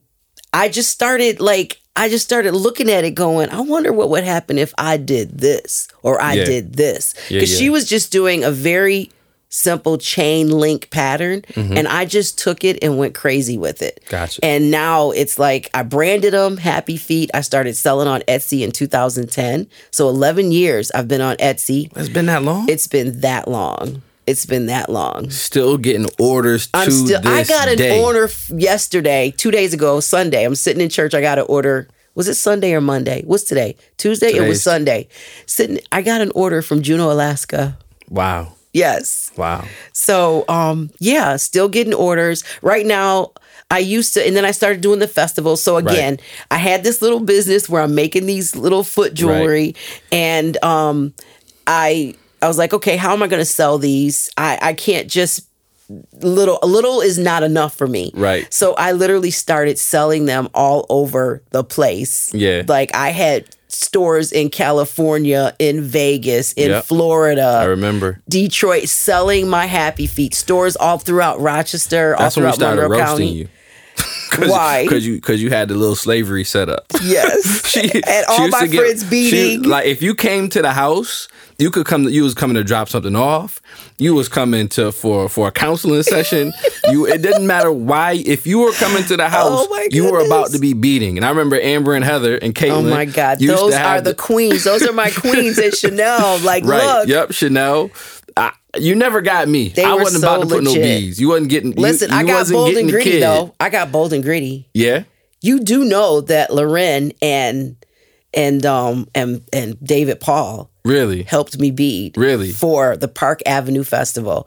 I just started like, I just started looking at it going, I wonder what would happen if I did this or I yeah. did this. Because yeah, yeah. she was just doing a very simple chain link pattern. Mm-hmm. And I just took it and went crazy with it. Gotcha. And now it's like I branded them, Happy Feet. I started selling on Etsy in two thousand ten. So eleven years I've been on Etsy. It's been that long? It's been that long. It's been that long. Still getting orders to I'm still, this I got an day. order f- yesterday, two days ago, Sunday. I'm sitting in church. I got an order. Was it Sunday or Monday? What's today? Tuesday? Today's. It was Sunday. Sitting. I got an order from Juneau, Alaska. Wow. Yes. Wow. So, um, yeah, still getting orders. Right now, I used to, and then I started doing the festival. So, again, right. I had this little business where I'm making these little foot jewelry. Right. And um, I... I was like, okay, how am I going to sell these? I, I can't just, little a little is not enough for me. Right. So I literally started selling them all over the place. Yeah. Like I had stores in California, in Vegas, in yep. Florida. I remember. Detroit, selling my Happy Feet. Stores all throughout Rochester, all That's throughout when we started Monroe roasting County. You. Cause, Why? Because you because you had the little slavery set up. Yes. she, and all my get, friends beating. She, like if you came to the house, you could come. You was coming to drop something off. You was coming to for for a counseling session. you it didn't matter why. If you were coming to the house, oh you were about to be beating. And I remember Amber and Heather and Caitlin. Oh my God, those are the, the queens. Those are my queens at Chanel. Like right. look, yep, Chanel. I, You never got me. They I wasn't so about to put legit. No bees. You wasn't getting. Listen, you, you I got bold and gritty though. I got bold and gritty. Yeah. You do know that Lorraine and and um and and David Paul really helped me bead really for the Park Avenue Festival.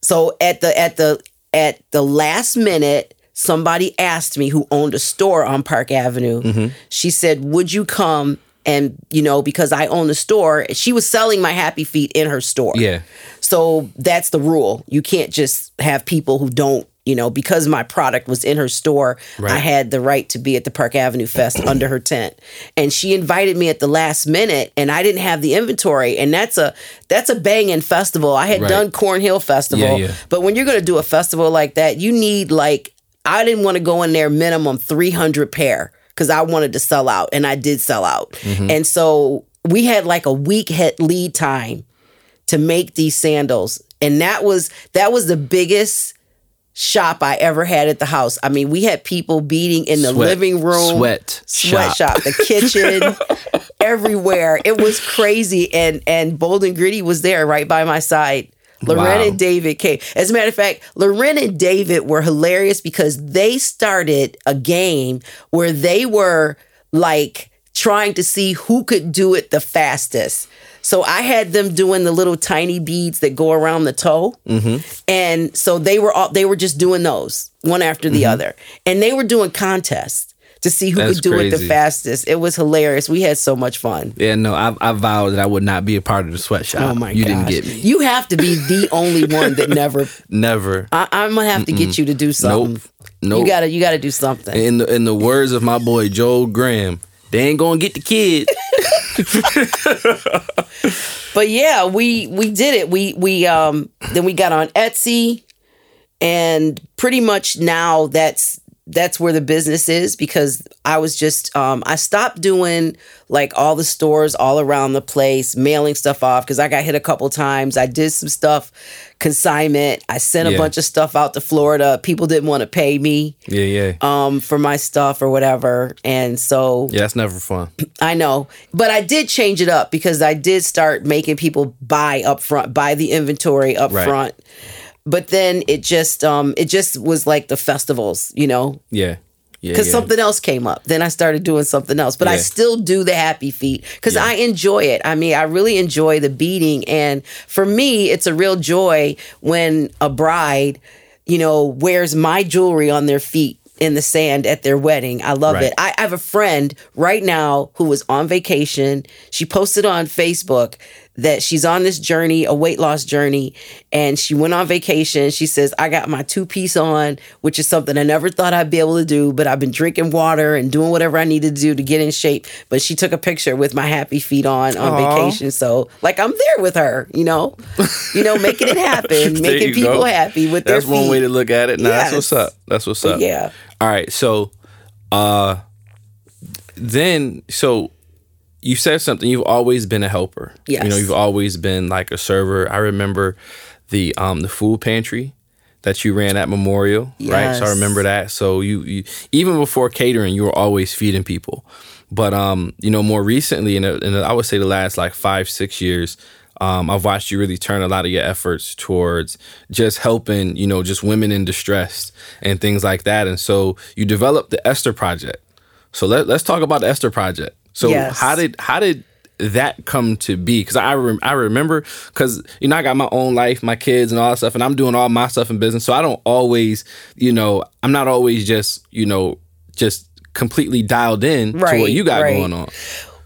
So at the at the at the last minute, somebody asked me who owned a store on Park Avenue. Mm-hmm. She said, "Would you come?" And, you know, because I own the store, she was selling my Happy Feet in her store. Yeah. So that's the rule. You can't just have people who don't, you know, because my product was in her store, right. I had the right to be at the Park Avenue Fest under her tent. And she invited me at the last minute and I didn't have the inventory. And that's a that's a banging festival. I had right. done Cornhill Festival. Yeah, yeah. But when you're going to do a festival like that, you need like, I didn't want to go in there minimum three hundred pair. Because I wanted to sell out, and I did sell out. Mm-hmm. And so we had like a week lead time to make these sandals. And that was that was the biggest shop I ever had at the house. I mean, we had people beating in the sweat, living room. Sweat. Sweat shop. shop the kitchen, everywhere. It was crazy. And, and Bold and Gritty was there right by my side. Lorraine wow. and David came. As a matter of fact, Lorraine and David were hilarious because they started a game where they were like trying to see who could do it the fastest. So I had them doing the little tiny beads that go around the toe. Mm-hmm. And so they were all, they were just doing those one after the mm-hmm. other. And they were doing contests to see who That's could do crazy. It the fastest. It was hilarious. We had so much fun. Yeah, no, I, I vowed that I would not be a part of the sweatshop. Oh my you gosh. You didn't get me. You have to be the only one that never. Never. I, I'm gonna have Mm-mm. to get you to do something. Nope. Nope. You gotta, you gotta do something. In the in the words of my boy Joel Graham, they ain't gonna get the kid. But yeah, we we did it. We we um then we got on Etsy, and pretty much now that's. that's where the business is, because I was just, um, I stopped doing like all the stores all around the place, mailing stuff off, because I got hit a couple times. I did some stuff consignment. I sent a yeah. bunch of stuff out to Florida. People didn't want to pay me yeah, yeah. Um, for my stuff or whatever. And so... Yeah, that's never fun. I know. But I did change it up, because I did start making people buy up front, buy the inventory up right. front. But then it just um, it just was like the festivals, you know? Yeah. Because yeah, yeah. something else came up. Then I started doing something else. But yeah. I still do the Happy Feet because yeah. I enjoy it. I mean, I really enjoy the beading. And for me, it's a real joy when a bride, you know, wears my jewelry on their feet in the sand at their wedding. I love right. it. I, I have a friend right now who was on vacation. She posted on Facebook that she's on this journey, a weight loss journey, and she went on vacation. She says, I got my two-piece on, which is something I never thought I'd be able to do, but I've been drinking water and doing whatever I need to do to get in shape. But she took a picture with my Happy Feet on on Aww. vacation. So, like, I'm there with her, you know? You know, making it happen, making people go. happy with that's their feet. That's one way to look at it. Nah, yes. That's what's up. That's what's up. Yeah. All right, so, uh, then, so... You said something. You've always been a helper. Yes. You know, you've always been like a server. I remember the um, the food pantry that you ran at Memorial, yes. right? So I remember that. So you, you even before catering, you were always feeding people. But um, you know, more recently, in, a, in a, I would say the last like five, six years, um, I've watched you really turn a lot of your efforts towards just helping, you know, just women in distress and things like that. And so you developed the Esther Project. So let, let's talk about the Esther Project. So yes. how did how did that come to be? Because I rem- I remember, because, you know, I got my own life, my kids and all that stuff, and I'm doing all my stuff in business. So I don't always, you know, I'm not always just, you know, just completely dialed in right, to what you got right. going on.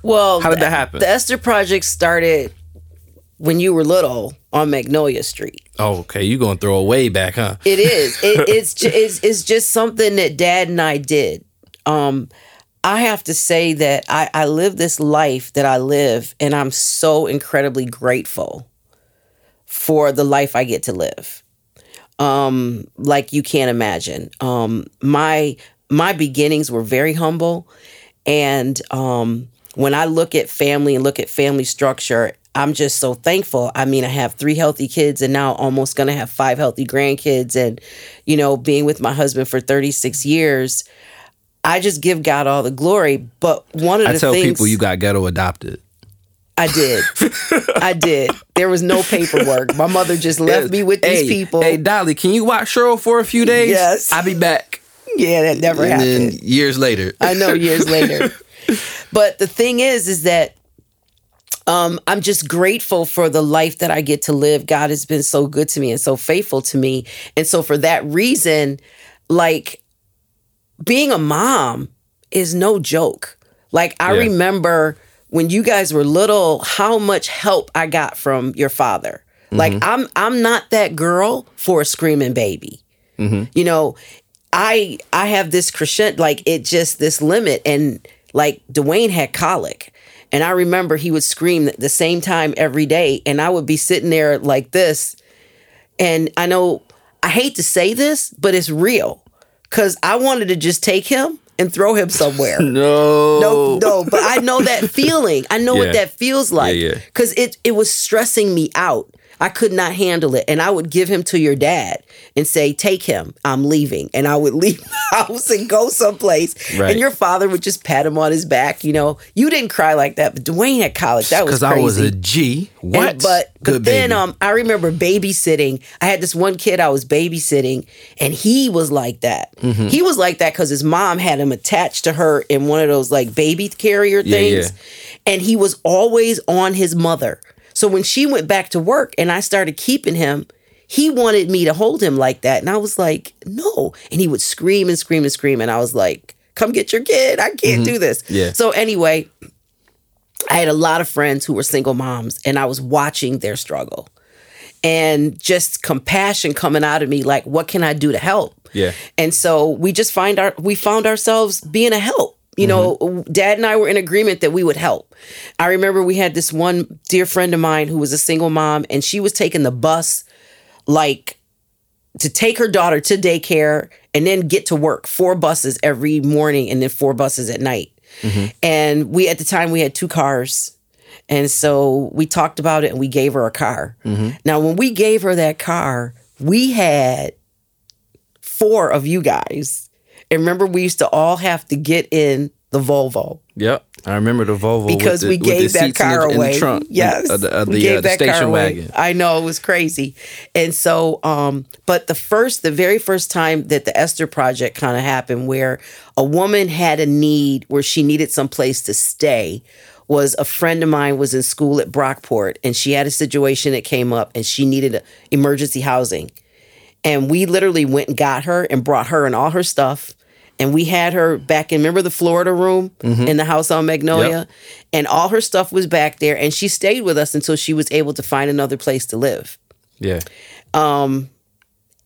Well, how did that happen? The Esther Project started when you were little on Magnolia Street. Oh, okay. You're going to throw it way back, huh? It is. It, it's, ju- it's, it's just something that Dad and I did. Um I have to say that I, I live this life that I live, and I'm so incredibly grateful for the life I get to live. Um, like you can't imagine. Um, my my beginnings were very humble, and um, when I look at family and look at family structure, I'm just so thankful. I mean, I have three healthy kids and now almost going to have five healthy grandkids, and, you know, being with my husband for thirty-six years, I just give God all the glory. But one of the things... I tell people you got ghetto adopted. I did. I did. There was no paperwork. My mother just left me with hey, these people. Hey, Dolly, can you watch Cheryl for a few days? Yes. I'll be back. Yeah, that never and happened. Then years later. I know, years later. But the thing is, is that um, I'm just grateful for the life that I get to live. God has been so good to me and so faithful to me. And so for that reason, like... being a mom is no joke. Like, I yeah. remember when you guys were little, how much help I got from your father. Mm-hmm. Like, I'm I'm not that girl for a screaming baby. Mm-hmm. You know, I I have this crescendo, like, it just, this limit. And, like, Dwayne had colic. And I remember he would scream at the same time every day. And I would be sitting there like this. And I know, I hate to say this, but it's real. Because I wanted to just take him and throw him somewhere. No. No, no. But I know that feeling. I know yeah. what that feels like. Because yeah, yeah. it, it was stressing me out. I could not handle it. And I would give him to your dad and say, take him. I'm leaving. And I would leave the house and go someplace. Right. And your father would just pat him on his back. You know, you didn't cry like that. But Dwayne had colic. That was crazy. Because I was a G. What? And, but Good but then um, I remember babysitting. I had this one kid I was babysitting, and he was like that. Mm-hmm. He was like that because his mom had him attached to her in one of those like baby carrier things. Yeah, yeah. And he was always on his mother. So when she went back to work and I started keeping him, he wanted me to hold him like that. And I was like, no. And he would scream and scream and scream. And I was like, come get your kid. I can't mm-hmm. do this. Yeah. So anyway, I had a lot of friends who were single moms, and I was watching their struggle. And just compassion coming out of me, like, what can I do to help? Yeah. And so we just find our we found ourselves being a help. You know, mm-hmm. Dad and I were in agreement that we would help. I remember we had this one dear friend of mine who was a single mom, and she was taking the bus like to take her daughter to daycare and then get to work. Four buses every morning and then four buses at night. Mm-hmm. And we, at the time, we had two cars. And so we talked about it and we gave her a car. Mm-hmm. Now, when we gave her that car, we had four of you guys. And remember, we used to all have to get in the Volvo. Yep. I remember the Volvo because with the, we gave with the that car away. The trunk, yes, uh, the, uh, the, we gave uh, the that station car away. Wagon. I know, it was crazy, and so, um, but the first, the very first time that the Esther Project kind of happened, where a woman had a need, where she needed some place to stay, was a friend of mine was in school at Brockport, and she had a situation that came up, and she needed emergency housing, and we literally went and got her and brought her and all her stuff. And we had her back in, remember the Florida room mm-hmm. in the house on Magnolia? Yep. And all her stuff was back there. And she stayed with us until she was able to find another place to live. Yeah. Um,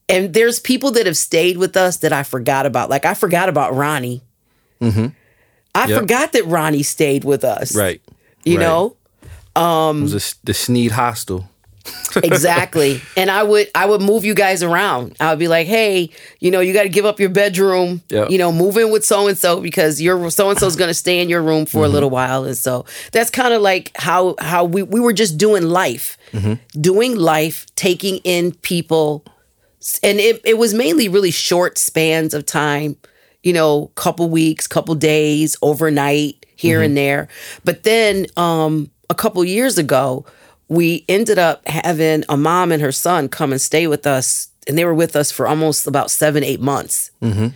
and there's people that have stayed with us that I forgot about. Like, I forgot about Ronnie. Mm-hmm. I yep. forgot that Ronnie stayed with us. Right. You right. know? Um, it was a, the Snead Hostel. Exactly. And I would I would move you guys around. I would be like, hey, you know, you got to give up your bedroom, yep. you know, move in with so-and-so because your so-and-so's going to stay in your room for mm-hmm. a little while. And so that's kind of like how how we, we were just doing life, mm-hmm. doing life, taking in people. And it, it was mainly really short spans of time, you know, couple weeks, couple days, overnight, here mm-hmm. and there. But then um, a couple years ago, we ended up having a mom and her son come and stay with us. And they were with us for almost about seven, eight months. Mm-hmm.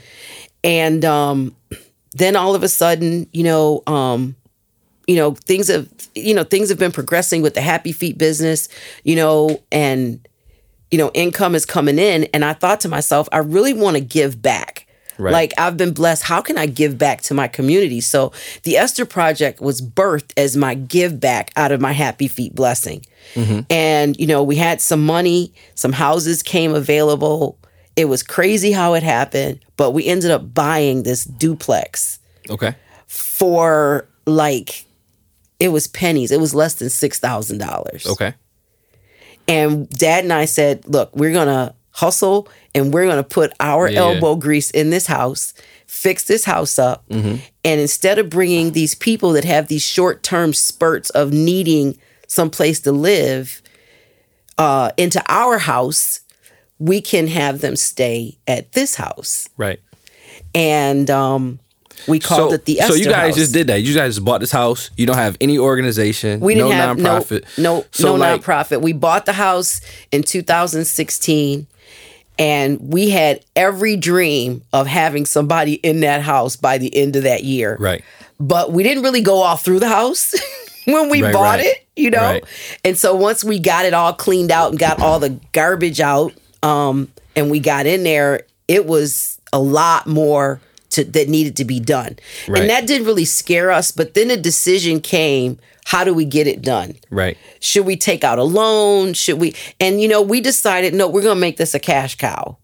And um, then all of a sudden, you know, um, you know, things have, you know, things have been progressing with the Happy Feet business, you know, and, you know, income is coming in. And I thought to myself, I really want to give back. Right. Like, I've been blessed. How can I give back to my community? So the Esther Project was birthed as my give back out of my Happy Feet blessing. Mm-hmm. And, you know, we had some money, some houses came available. It was crazy how it happened, but we ended up buying this duplex. Okay. For like, it was pennies. It was less than six thousand dollars. Okay. And Dad and I said, look, we're going to hustle, and we're going to put our yeah. elbow grease in this house, fix this house up. Mm-hmm. And instead of bringing these people that have these short-term spurts of needing some place to live uh, into our house, we can have them stay at this house. Right. And um, we called so, it the Esther So you guys house. Just did that. You guys bought this house. You don't have any organization. We didn't no have nonprofit. No, no, so no like, nonprofit. We bought the house in two thousand sixteen. And we had every dream of having somebody in that house by the end of that year. Right. But we didn't really go all through the house when we right, bought right. it, you know? Right. And so once we got it all cleaned out and got all the garbage out um, and we got in there, it was a lot more to, that needed to be done. Right. And that didn't really scare us. But then a decision came, how do we get it done? Right. Should we take out a loan? Should we? And, you know, we decided, no, we're going to make this a cash cow.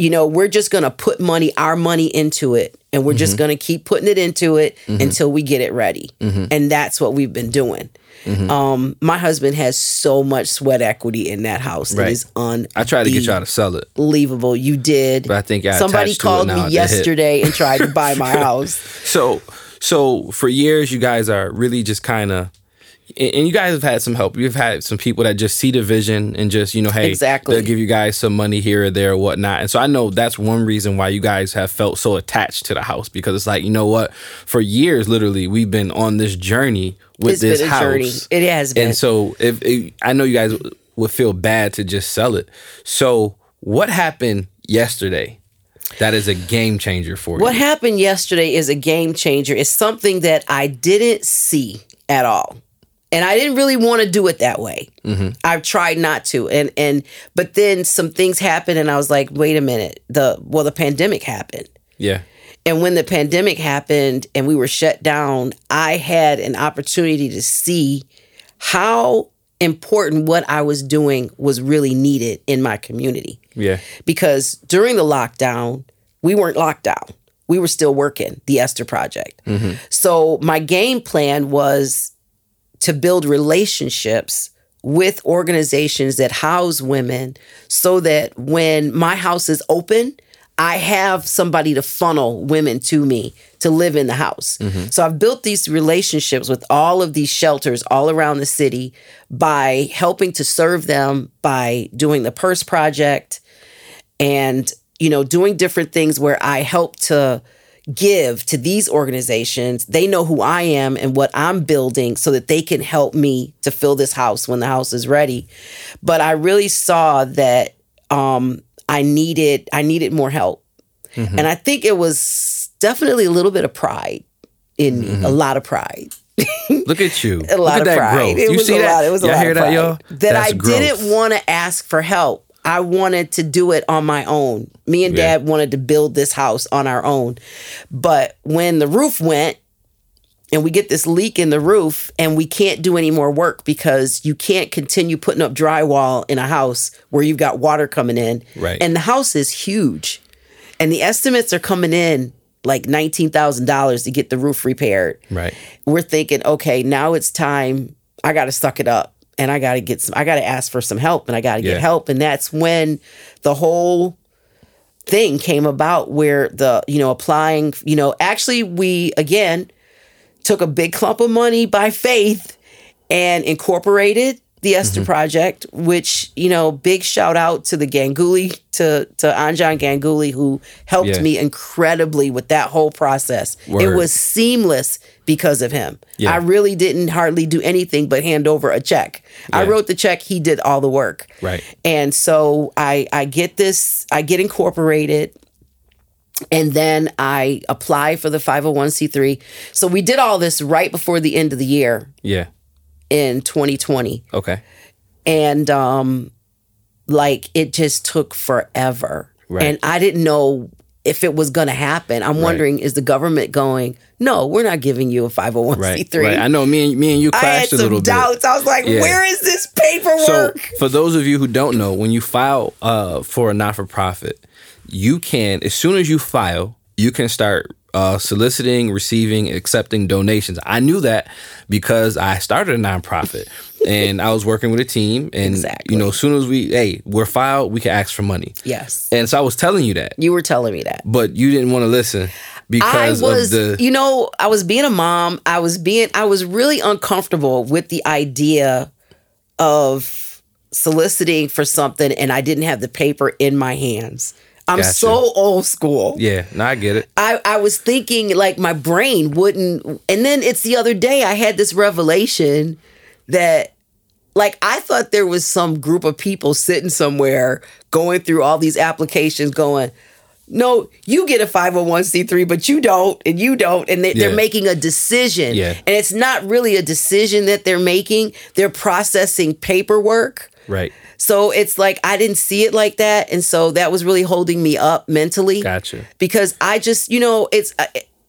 You know, we're just going to put money, our money into it. And we're mm-hmm. just going to keep putting it into it mm-hmm. until we get it ready. Mm-hmm. And that's what we've been doing. Mm-hmm. Um, my husband has so much sweat equity in that house. Right. It is unbelievable. I tried to get y'all to sell it. Believable. You did. But I think I somebody called me yesterday and tried to buy my house. So... So for years, you guys are really just kind of, and you guys have had some help. You've had some people that just see the vision and just, you know, hey, exactly. they'll give you guys some money here or there or whatnot. And so I know that's one reason why you guys have felt so attached to the house, because it's like, you know what, for years, literally, we've been on this journey with it's this been a house. Journey. It has been. And so if, if I know you guys would feel bad to just sell it. So what happened yesterday? That is a game changer for you. What happened yesterday is a game changer. It's something that I didn't see at all. And I didn't really want to do it that way. Mm-hmm. I've tried not to. And and but then some things happened and I was like, wait a minute. The well, the pandemic happened. Yeah. And when the pandemic happened and we were shut down, I had an opportunity to see how important what I was doing was really needed in my community. Yeah. Because during the lockdown, we weren't locked down. We were still working the Esther Project. Mm-hmm. So my game plan was to build relationships with organizations that house women so that when my house is open, I have somebody to funnel women to me to live in the house. Mm-hmm. So I've built these relationships with all of these shelters all around the city by helping to serve them, by doing the Purse Project and, you know, doing different things where I help to give to these organizations. They know who I am and what I'm building so that they can help me to fill this house when the house is ready. But I really saw that um, I needed I needed more help. Mm-hmm. And I think it was definitely a little bit of pride in me, mm-hmm. a lot of pride. Look at you. A lot Look at of pride. Growth. It you was see a that? Lot. It was y'all a lot hear of pride. That, y'all? That That's I growth. Didn't want to ask for help. I wanted to do it on my own. Me and yeah. Dad wanted to build this house on our own. But when the roof went and we get this leak in the roof and we can't do any more work because you can't continue putting up drywall in a house where you've got water coming in. Right. And the house is huge. And the estimates are coming in like nineteen thousand dollars to get the roof repaired. Right. We're thinking, okay, now it's time. I got to suck it up. And I got to get some, I got to ask for some help and I got to yeah. get help. And that's when the whole thing came about where the, you know, applying, you know, actually we, again, took a big clump of money by faith and incorporated the Esther mm-hmm. Project, which, you know, big shout out to the Ganguly, to, to Anjan Ganguly, who helped yeah. me incredibly with that whole process. Word. It was seamless because of him. Yeah. I really didn't hardly do anything but hand over a check. Yeah. I wrote the check. He did all the work. Right. And so I, I get this, I get incorporated. And then I apply for the five oh one c three. So we did all this right before the end of the year. Yeah. In twenty twenty. Okay. And um, like it just took forever. Right. And I didn't know if it was going to happen. I'm right. wondering, is the government going, no, we're not giving you a five oh one c three. Right. Right. I know me and, me and you crashed a little bit. I had some doubts. I was like, yeah. where is this paperwork? So for those of you who don't know, when you file uh, for a not-for-profit, you can, as soon as you file, you can start Uh, soliciting, receiving, accepting donations. I knew that because I started a nonprofit and I was working with a team. And, exactly. you know, as soon as we, hey, we're filed, we can ask for money. Yes. And so I was telling you that. You were telling me that. But you didn't want to listen because I was, of the. You know, I was being a mom. I was being, I was really uncomfortable with the idea of soliciting for something and I didn't have the paper in my hands. I'm gotcha. So old school. Yeah, no, I get it. I, I was thinking like my brain wouldn't. And then it's the other day I had this revelation that like I thought there was some group of people sitting somewhere going through all these applications going, no, you get a five oh one c three, but you don't and you don't. And they, yeah. they're making a decision. Yeah. And it's not really a decision that they're making. They're processing paperwork. Right. So it's like I didn't see it like that. And so that was really holding me up mentally. Gotcha. Because I just, you know, it's uh,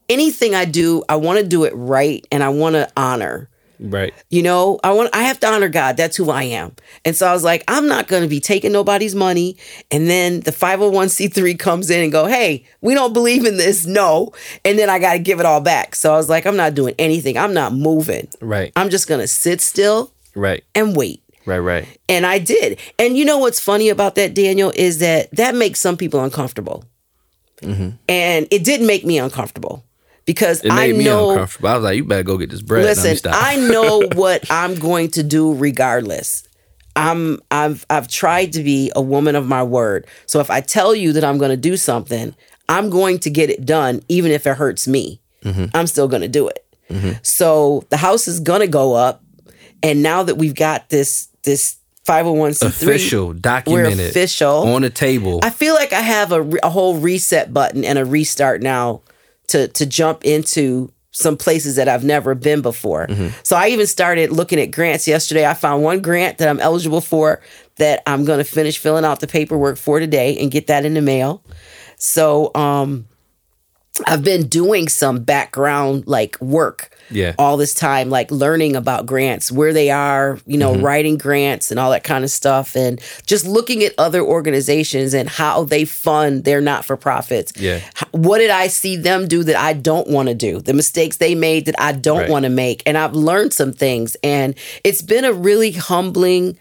anything I do, I want to do it right. And I want to honor. Right. You know, I want I have to honor God. That's who I am. And so I was like, I'm not going to be taking nobody's money. And then the five oh one c three comes in and go, hey, we don't believe in this. No. And then I got to give it all back. So I was like, I'm not doing anything. I'm not moving. Right. I'm just going to sit still. Right. And wait. Right, right. And I did. And you know what's funny about that, Daniel, is that that makes some people uncomfortable. Mm-hmm. And it did make me uncomfortable because it made I know. Me uncomfortable. I was like, you better go get this bread. Listen, I know what I'm going to do regardless. I'm, I've, I've tried to be a woman of my word. So if I tell you that I'm going to do something, I'm going to get it done, even if it hurts me. Mm-hmm. I'm still going to do it. Mm-hmm. So the house is going to go up. And now that we've got this, this five oh one c three official, documented, we're official on the table. I feel like I have a, a whole reset button and a restart now to to jump into some places that I've never been before. Mm-hmm. So I even started looking at grants yesterday. I found one grant that I'm eligible for that I'm going to finish filling out the paperwork for today and get that in the mail. So um, I've been doing some background like work yeah. all this time, like learning about grants, where they are, you know, mm-hmm. writing grants and all that kind of stuff, and just looking at other organizations and how they fund their not-for-profits. Yeah. What did I see them do that I don't want to do? The mistakes they made that I don't right. want to make. And I've learned some things, and it's been a really humbling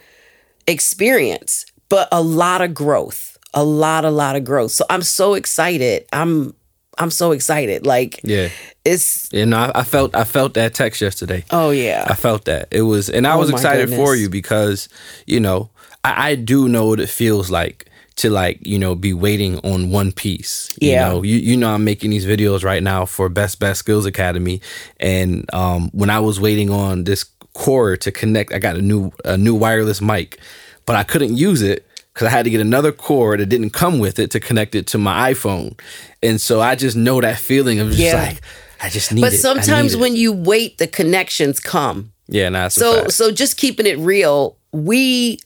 experience, but a lot of growth, a lot, a lot of growth. So I'm so excited. I'm I'm so excited. Like, yeah, it's, you know, I, I felt, I felt that text yesterday. Oh yeah. I felt that it was, and I oh, was excited goodness. for you because, you know, I, I do know what it feels like to, like, you know, be waiting on one piece. You yeah. know, you, you know, I'm making these videos right now for Best Bet Skills Academy. And, um, when I was waiting on this cord to connect, I got a new, a new wireless mic, but I couldn't use it, because I had to get another cord that didn't come with it to connect it to my iPhone. And so I just know that feeling of just yeah. like, I just need but it. But sometimes when it. you wait, the connections come. Yeah, nah, that's so, so just keeping it real, we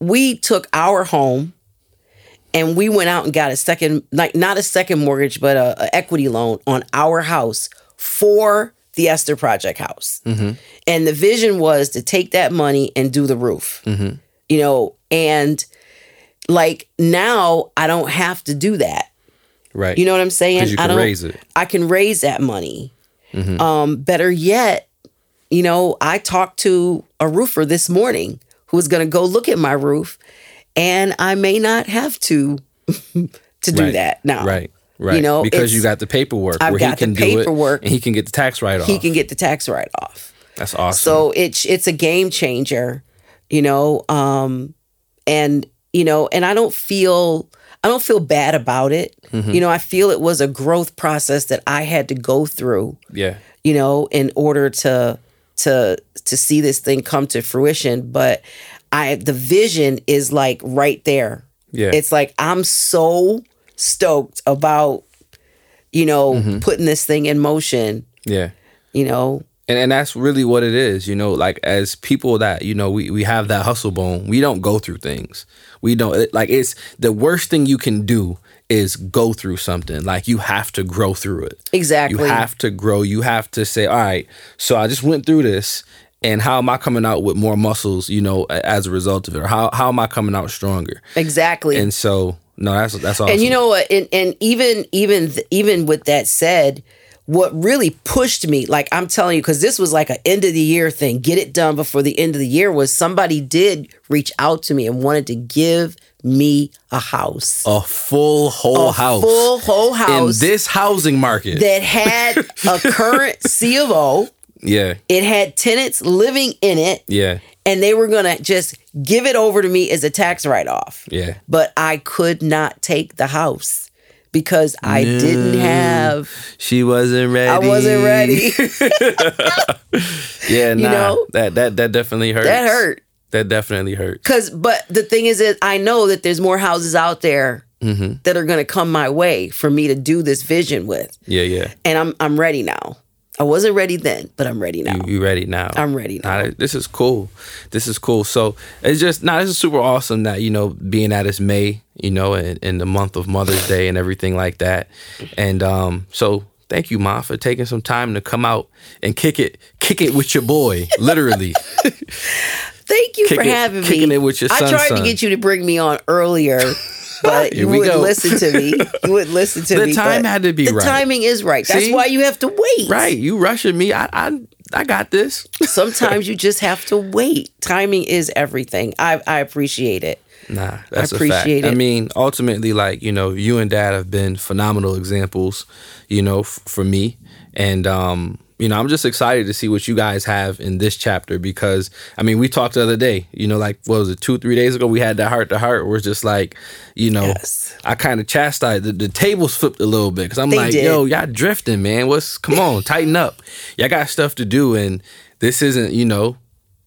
we took our home and we went out and got a second, like not a second mortgage, but a, a equity loan on our house for the Esther Project house. Mm-hmm. And the vision was to take that money and do the roof, mm-hmm. you know, and... Like now I don't have to do that. Right. You know what I'm saying? 'Cause you can I don't, raise it. I can raise that money. Mm-hmm. Um, better yet, you know, I talked to a roofer this morning who was going to go look at my roof, and I may not have to to do right. that now. Right. Right. You know, because you got the paperwork I've where got he can the paperwork, do it and he can get the tax write-off. He can get the tax write-off. That's awesome. So it's it's a game changer, you know, um, and You know, and I don't feel I don't feel bad about it. Mm-hmm. You know, I feel it was a growth process that I had to go through. Yeah. You know, in order to to to see this thing come to fruition. But I the vision is like right there. Yeah. It's like I'm so stoked about, you know, mm-hmm. putting this thing in motion. Yeah. You know. And and that's really what it is, you know, like as people that, you know, we, we have that hustle bone. We don't go through things. We don't it, like it's the worst thing you can do is go through something. Like you have to grow through it. Exactly. You have to grow. You have to say, all right, so I just went through this. And how am I coming out with more muscles, you know, as a result of it? Or how, how am I coming out stronger? Exactly. And so, no, that's that's awesome. And you know what? And, and even even even with that said, what really pushed me, like I'm telling you, because this was like an end of the year thing, get it done before the end of the year, was somebody did reach out to me and wanted to give me a house. A full whole a house. A full whole house. In this housing market. That had a current C of O. Yeah. It had tenants living in it. Yeah. And they were going to just give it over to me as a tax write-off. Yeah. But I could not take the house. Because I no, didn't have... She wasn't ready. I wasn't ready. yeah, nah. You know, that, that, that definitely hurts. That hurt. That definitely hurts. Cause, but the thing is that I know that there's more houses out there mm-hmm. that are going to come my way for me to do this vision with. Yeah, yeah. And I'm I'm ready now. I wasn't ready then, but I'm ready now. You, you ready now. I'm ready now. Nah, this is cool. This is cool. So it's just, nah, this is super awesome that, you know, being at it's May, you know, in, in the month of Mother's Day and everything like that. And um, so thank you, Ma, for taking some time to come out and kick it, kick it with your boy, literally. Thank you kick for it, having kicking me. Kicking it with your son. I tried son. to get you to bring me on earlier. But Here you wouldn't go. listen to me. You wouldn't listen to the me. The time had to be the right. The timing is right. That's See? why you have to wait. Right. You rushing me. I I, I got this. Sometimes you just have to wait. Timing is everything. I, I appreciate it. Nah, that's I appreciate a fact. It. I mean, ultimately, like, you know, you and Dad have been phenomenal examples, you know, f- for me. And, um... you know, I'm just excited to see what you guys have in this chapter because, I mean, we talked the other day, you know, like, what was it, two, three days ago, we had that heart to heart where it's just like, you know, yes. I kind of chastised, the, the tables flipped a little bit because I'm they like, did. yo, y'all drifting, man. What's, come on, tighten up. Y'all got stuff to do and this isn't, you know,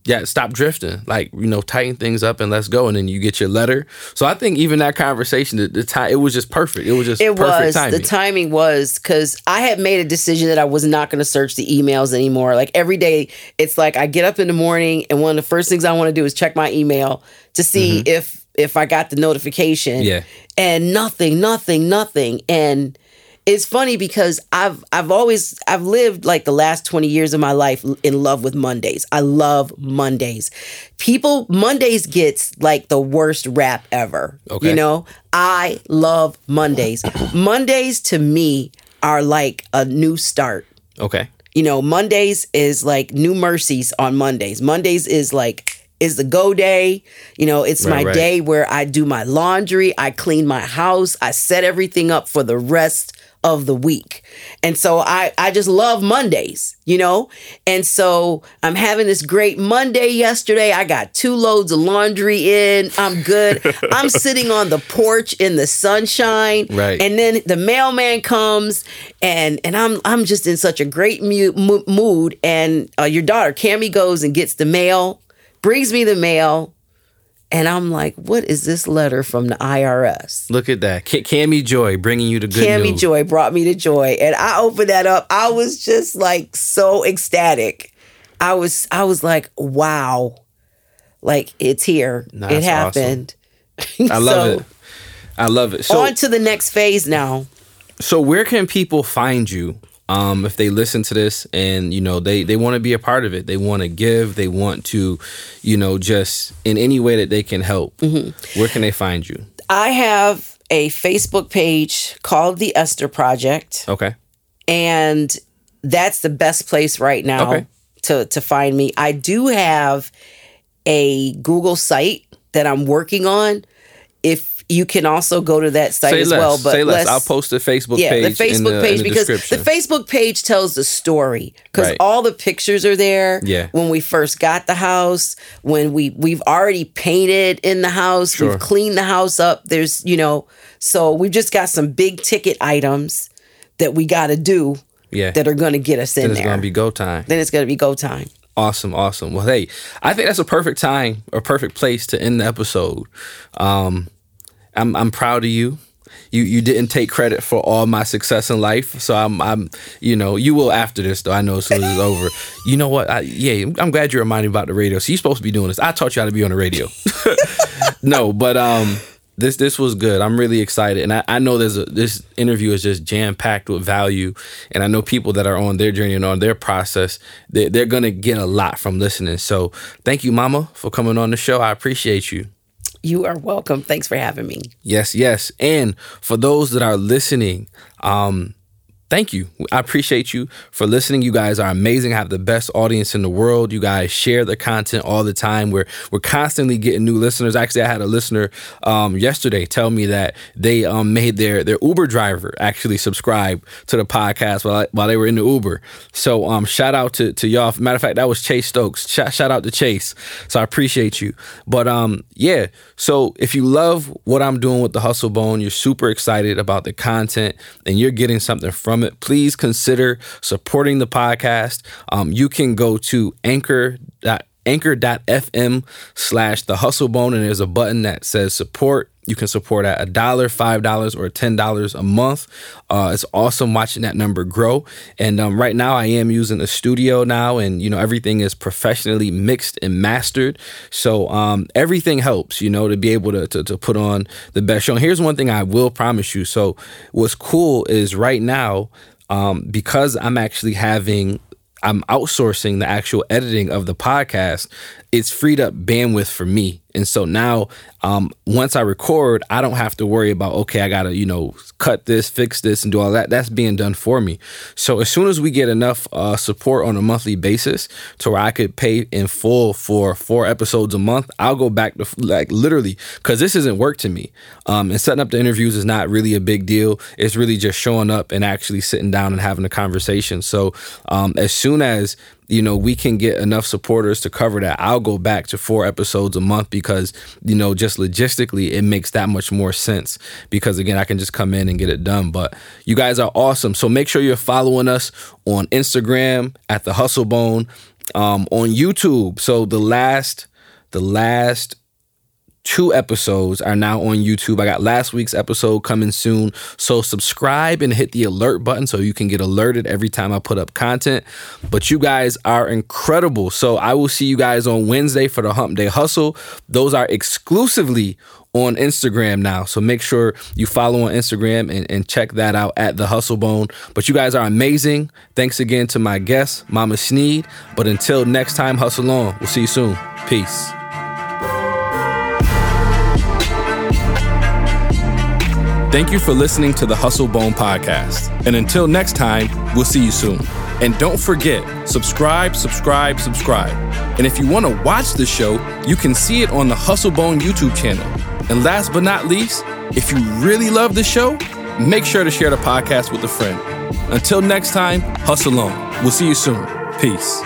yeah, stop drifting. Like, you know, tighten things up and let's go. And then you get your letter. So I think even that conversation, the, the time, it was just perfect. It was just it perfect was. timing. The timing was because I had made a decision that I was not going to search the emails anymore. Like every day, it's like I get up in the morning and one of the first things I want to do is check my email to see mm-hmm. if if I got the notification. Yeah. And nothing, nothing, nothing. And it's funny because I've I've always I've lived like the last twenty years of my life in love with Mondays. I love Mondays. People Mondays gets like the worst rap ever. Okay. You know, I love Mondays. Mondays to me are like a new start. Okay. You know, Mondays is like new mercies on Mondays. Mondays is like is the go day. You know, it's right, my right. day where I do my laundry, I clean my house, I set everything up for the rest of the week. And so I, I just love Mondays, you know? And so I'm having this great Monday yesterday. I got two loads of laundry in. I'm good. I'm sitting on the porch in the sunshine. Right. And then the mailman comes and, and I'm, I'm just in such a great mu- mu- mood. And uh, your daughter, Cammie, goes and gets the mail, brings me the mail. And I'm like, what is this letter from the I R S? Look at that. C- Cammie Joy bringing you the good Cammie news. Cammie Joy brought me the joy. And I opened that up. I was just like so ecstatic. I was I was like, wow. Like, it's here. Nah, it happened. Awesome. I love so, it. I love it. So, on to the next phase now. So where can people find you um, if they listen to this and, you know, they, they want to be a part of it? They want to give. They want to, you know, just in any way that they can help. Mm-hmm. Where can they find you? I have a Facebook page called The Esther Project. Okay. And that's the best place right now okay. to, to find me. I do have a Google site that I'm working on. If you can also go to that site say as less, well. But say less. I'll post the Facebook yeah, page. Yeah, the Facebook in the, page in the because the Facebook page tells the story because right. all the pictures are there. Yeah. When we first got the house, when we we've already painted in the house, sure. we've cleaned the house up. There's you know, so we've just got some big ticket items that we got to do. Yeah. That are going to get us then in there. Then it's going to be go time. Then it's going to be go time. Awesome, awesome. Well, hey, I think that's a perfect time, a perfect place to end the episode. Um. I'm I'm proud of you. You you didn't take credit for all my success in life, so I'm I'm you know you will after this though. I know as soon as it's over. You know what? I, yeah, I'm glad you reminded me about the radio. So you're supposed to be doing this. I taught you how to be on the radio. No, but um, this this was good. I'm really excited, and I, I know there's a, this interview is just jam packed with value, and I know people that are on their journey and on their process, they, they're gonna get a lot from listening. So thank you, Mama, for coming on the show. I appreciate you. You are welcome. Thanks for having me. Yes, yes. And for those that are listening, um, thank you. I appreciate you for listening. You guys are amazing. I have the best audience in the world. You guys share the content all the time. We're we're constantly getting new listeners. Actually, I had a listener um, yesterday tell me that they um, made their their Uber driver actually subscribe to the podcast while I, while they were in the Uber. So um, shout out to, to y'all. Matter of fact, that was Chase Stokes. Shout, shout out to Chase. So I appreciate you. But um, yeah, so if you love what I'm doing with the Hustle Bone, you're super excited about the content and you're getting something from it, please consider supporting the podcast. Um, you can go to anchor. anchor.fm slash the hustle bone and there's a button that says support. You can support at a dollar, five dollars, or ten dollars a month. Uh, it's awesome watching that number grow. And um, right now, I am using a studio now, and you know everything is professionally mixed and mastered. So um, everything helps, you know, to be able to, to to put on the best show. And here's one thing I will promise you. So what's cool is right now, um, because I'm actually having. I'm outsourcing the actual editing of the podcast. It's freed up bandwidth for me. And so now um, once I record, I don't have to worry about, okay, I got to, you know, cut this, fix this and do all that. That's being done for me. So as soon as we get enough uh, support on a monthly basis to where I could pay in full for four episodes a month, I'll go back to like literally because this isn't work to me. Um, and setting up the interviews is not really a big deal. It's really just showing up and actually sitting down and having a conversation. So um, as soon as you know, we can get enough supporters to cover that, I'll go back to four episodes a month because, you know, just logistically, it makes that much more sense because, again, I can just come in and get it done. But you guys are awesome. So make sure you're following us on Instagram at The Hustle Bone, um, on YouTube. So the last, the last. Two episodes are now on YouTube. I got last week's episode coming soon. So subscribe and hit the alert button so you can get alerted every time I put up content. But you guys are incredible. So I will see you guys on Wednesday for the Hump Day Hustle. Those are exclusively on Instagram now. So make sure you follow on Instagram and, and check that out at The Hustle Bone. But you guys are amazing. Thanks again to my guest, Mama Snead. But until next time, hustle on. We'll see you soon. Peace. Thank you for listening to The Hustle Bone Podcast. And until next time, we'll see you soon. And don't forget, subscribe, subscribe, subscribe. And if you want to watch the show, you can see it on the Hustle Bone YouTube channel. And last but not least, if you really love the show, make sure to share the podcast with a friend. Until next time, hustle on. We'll see you soon. Peace.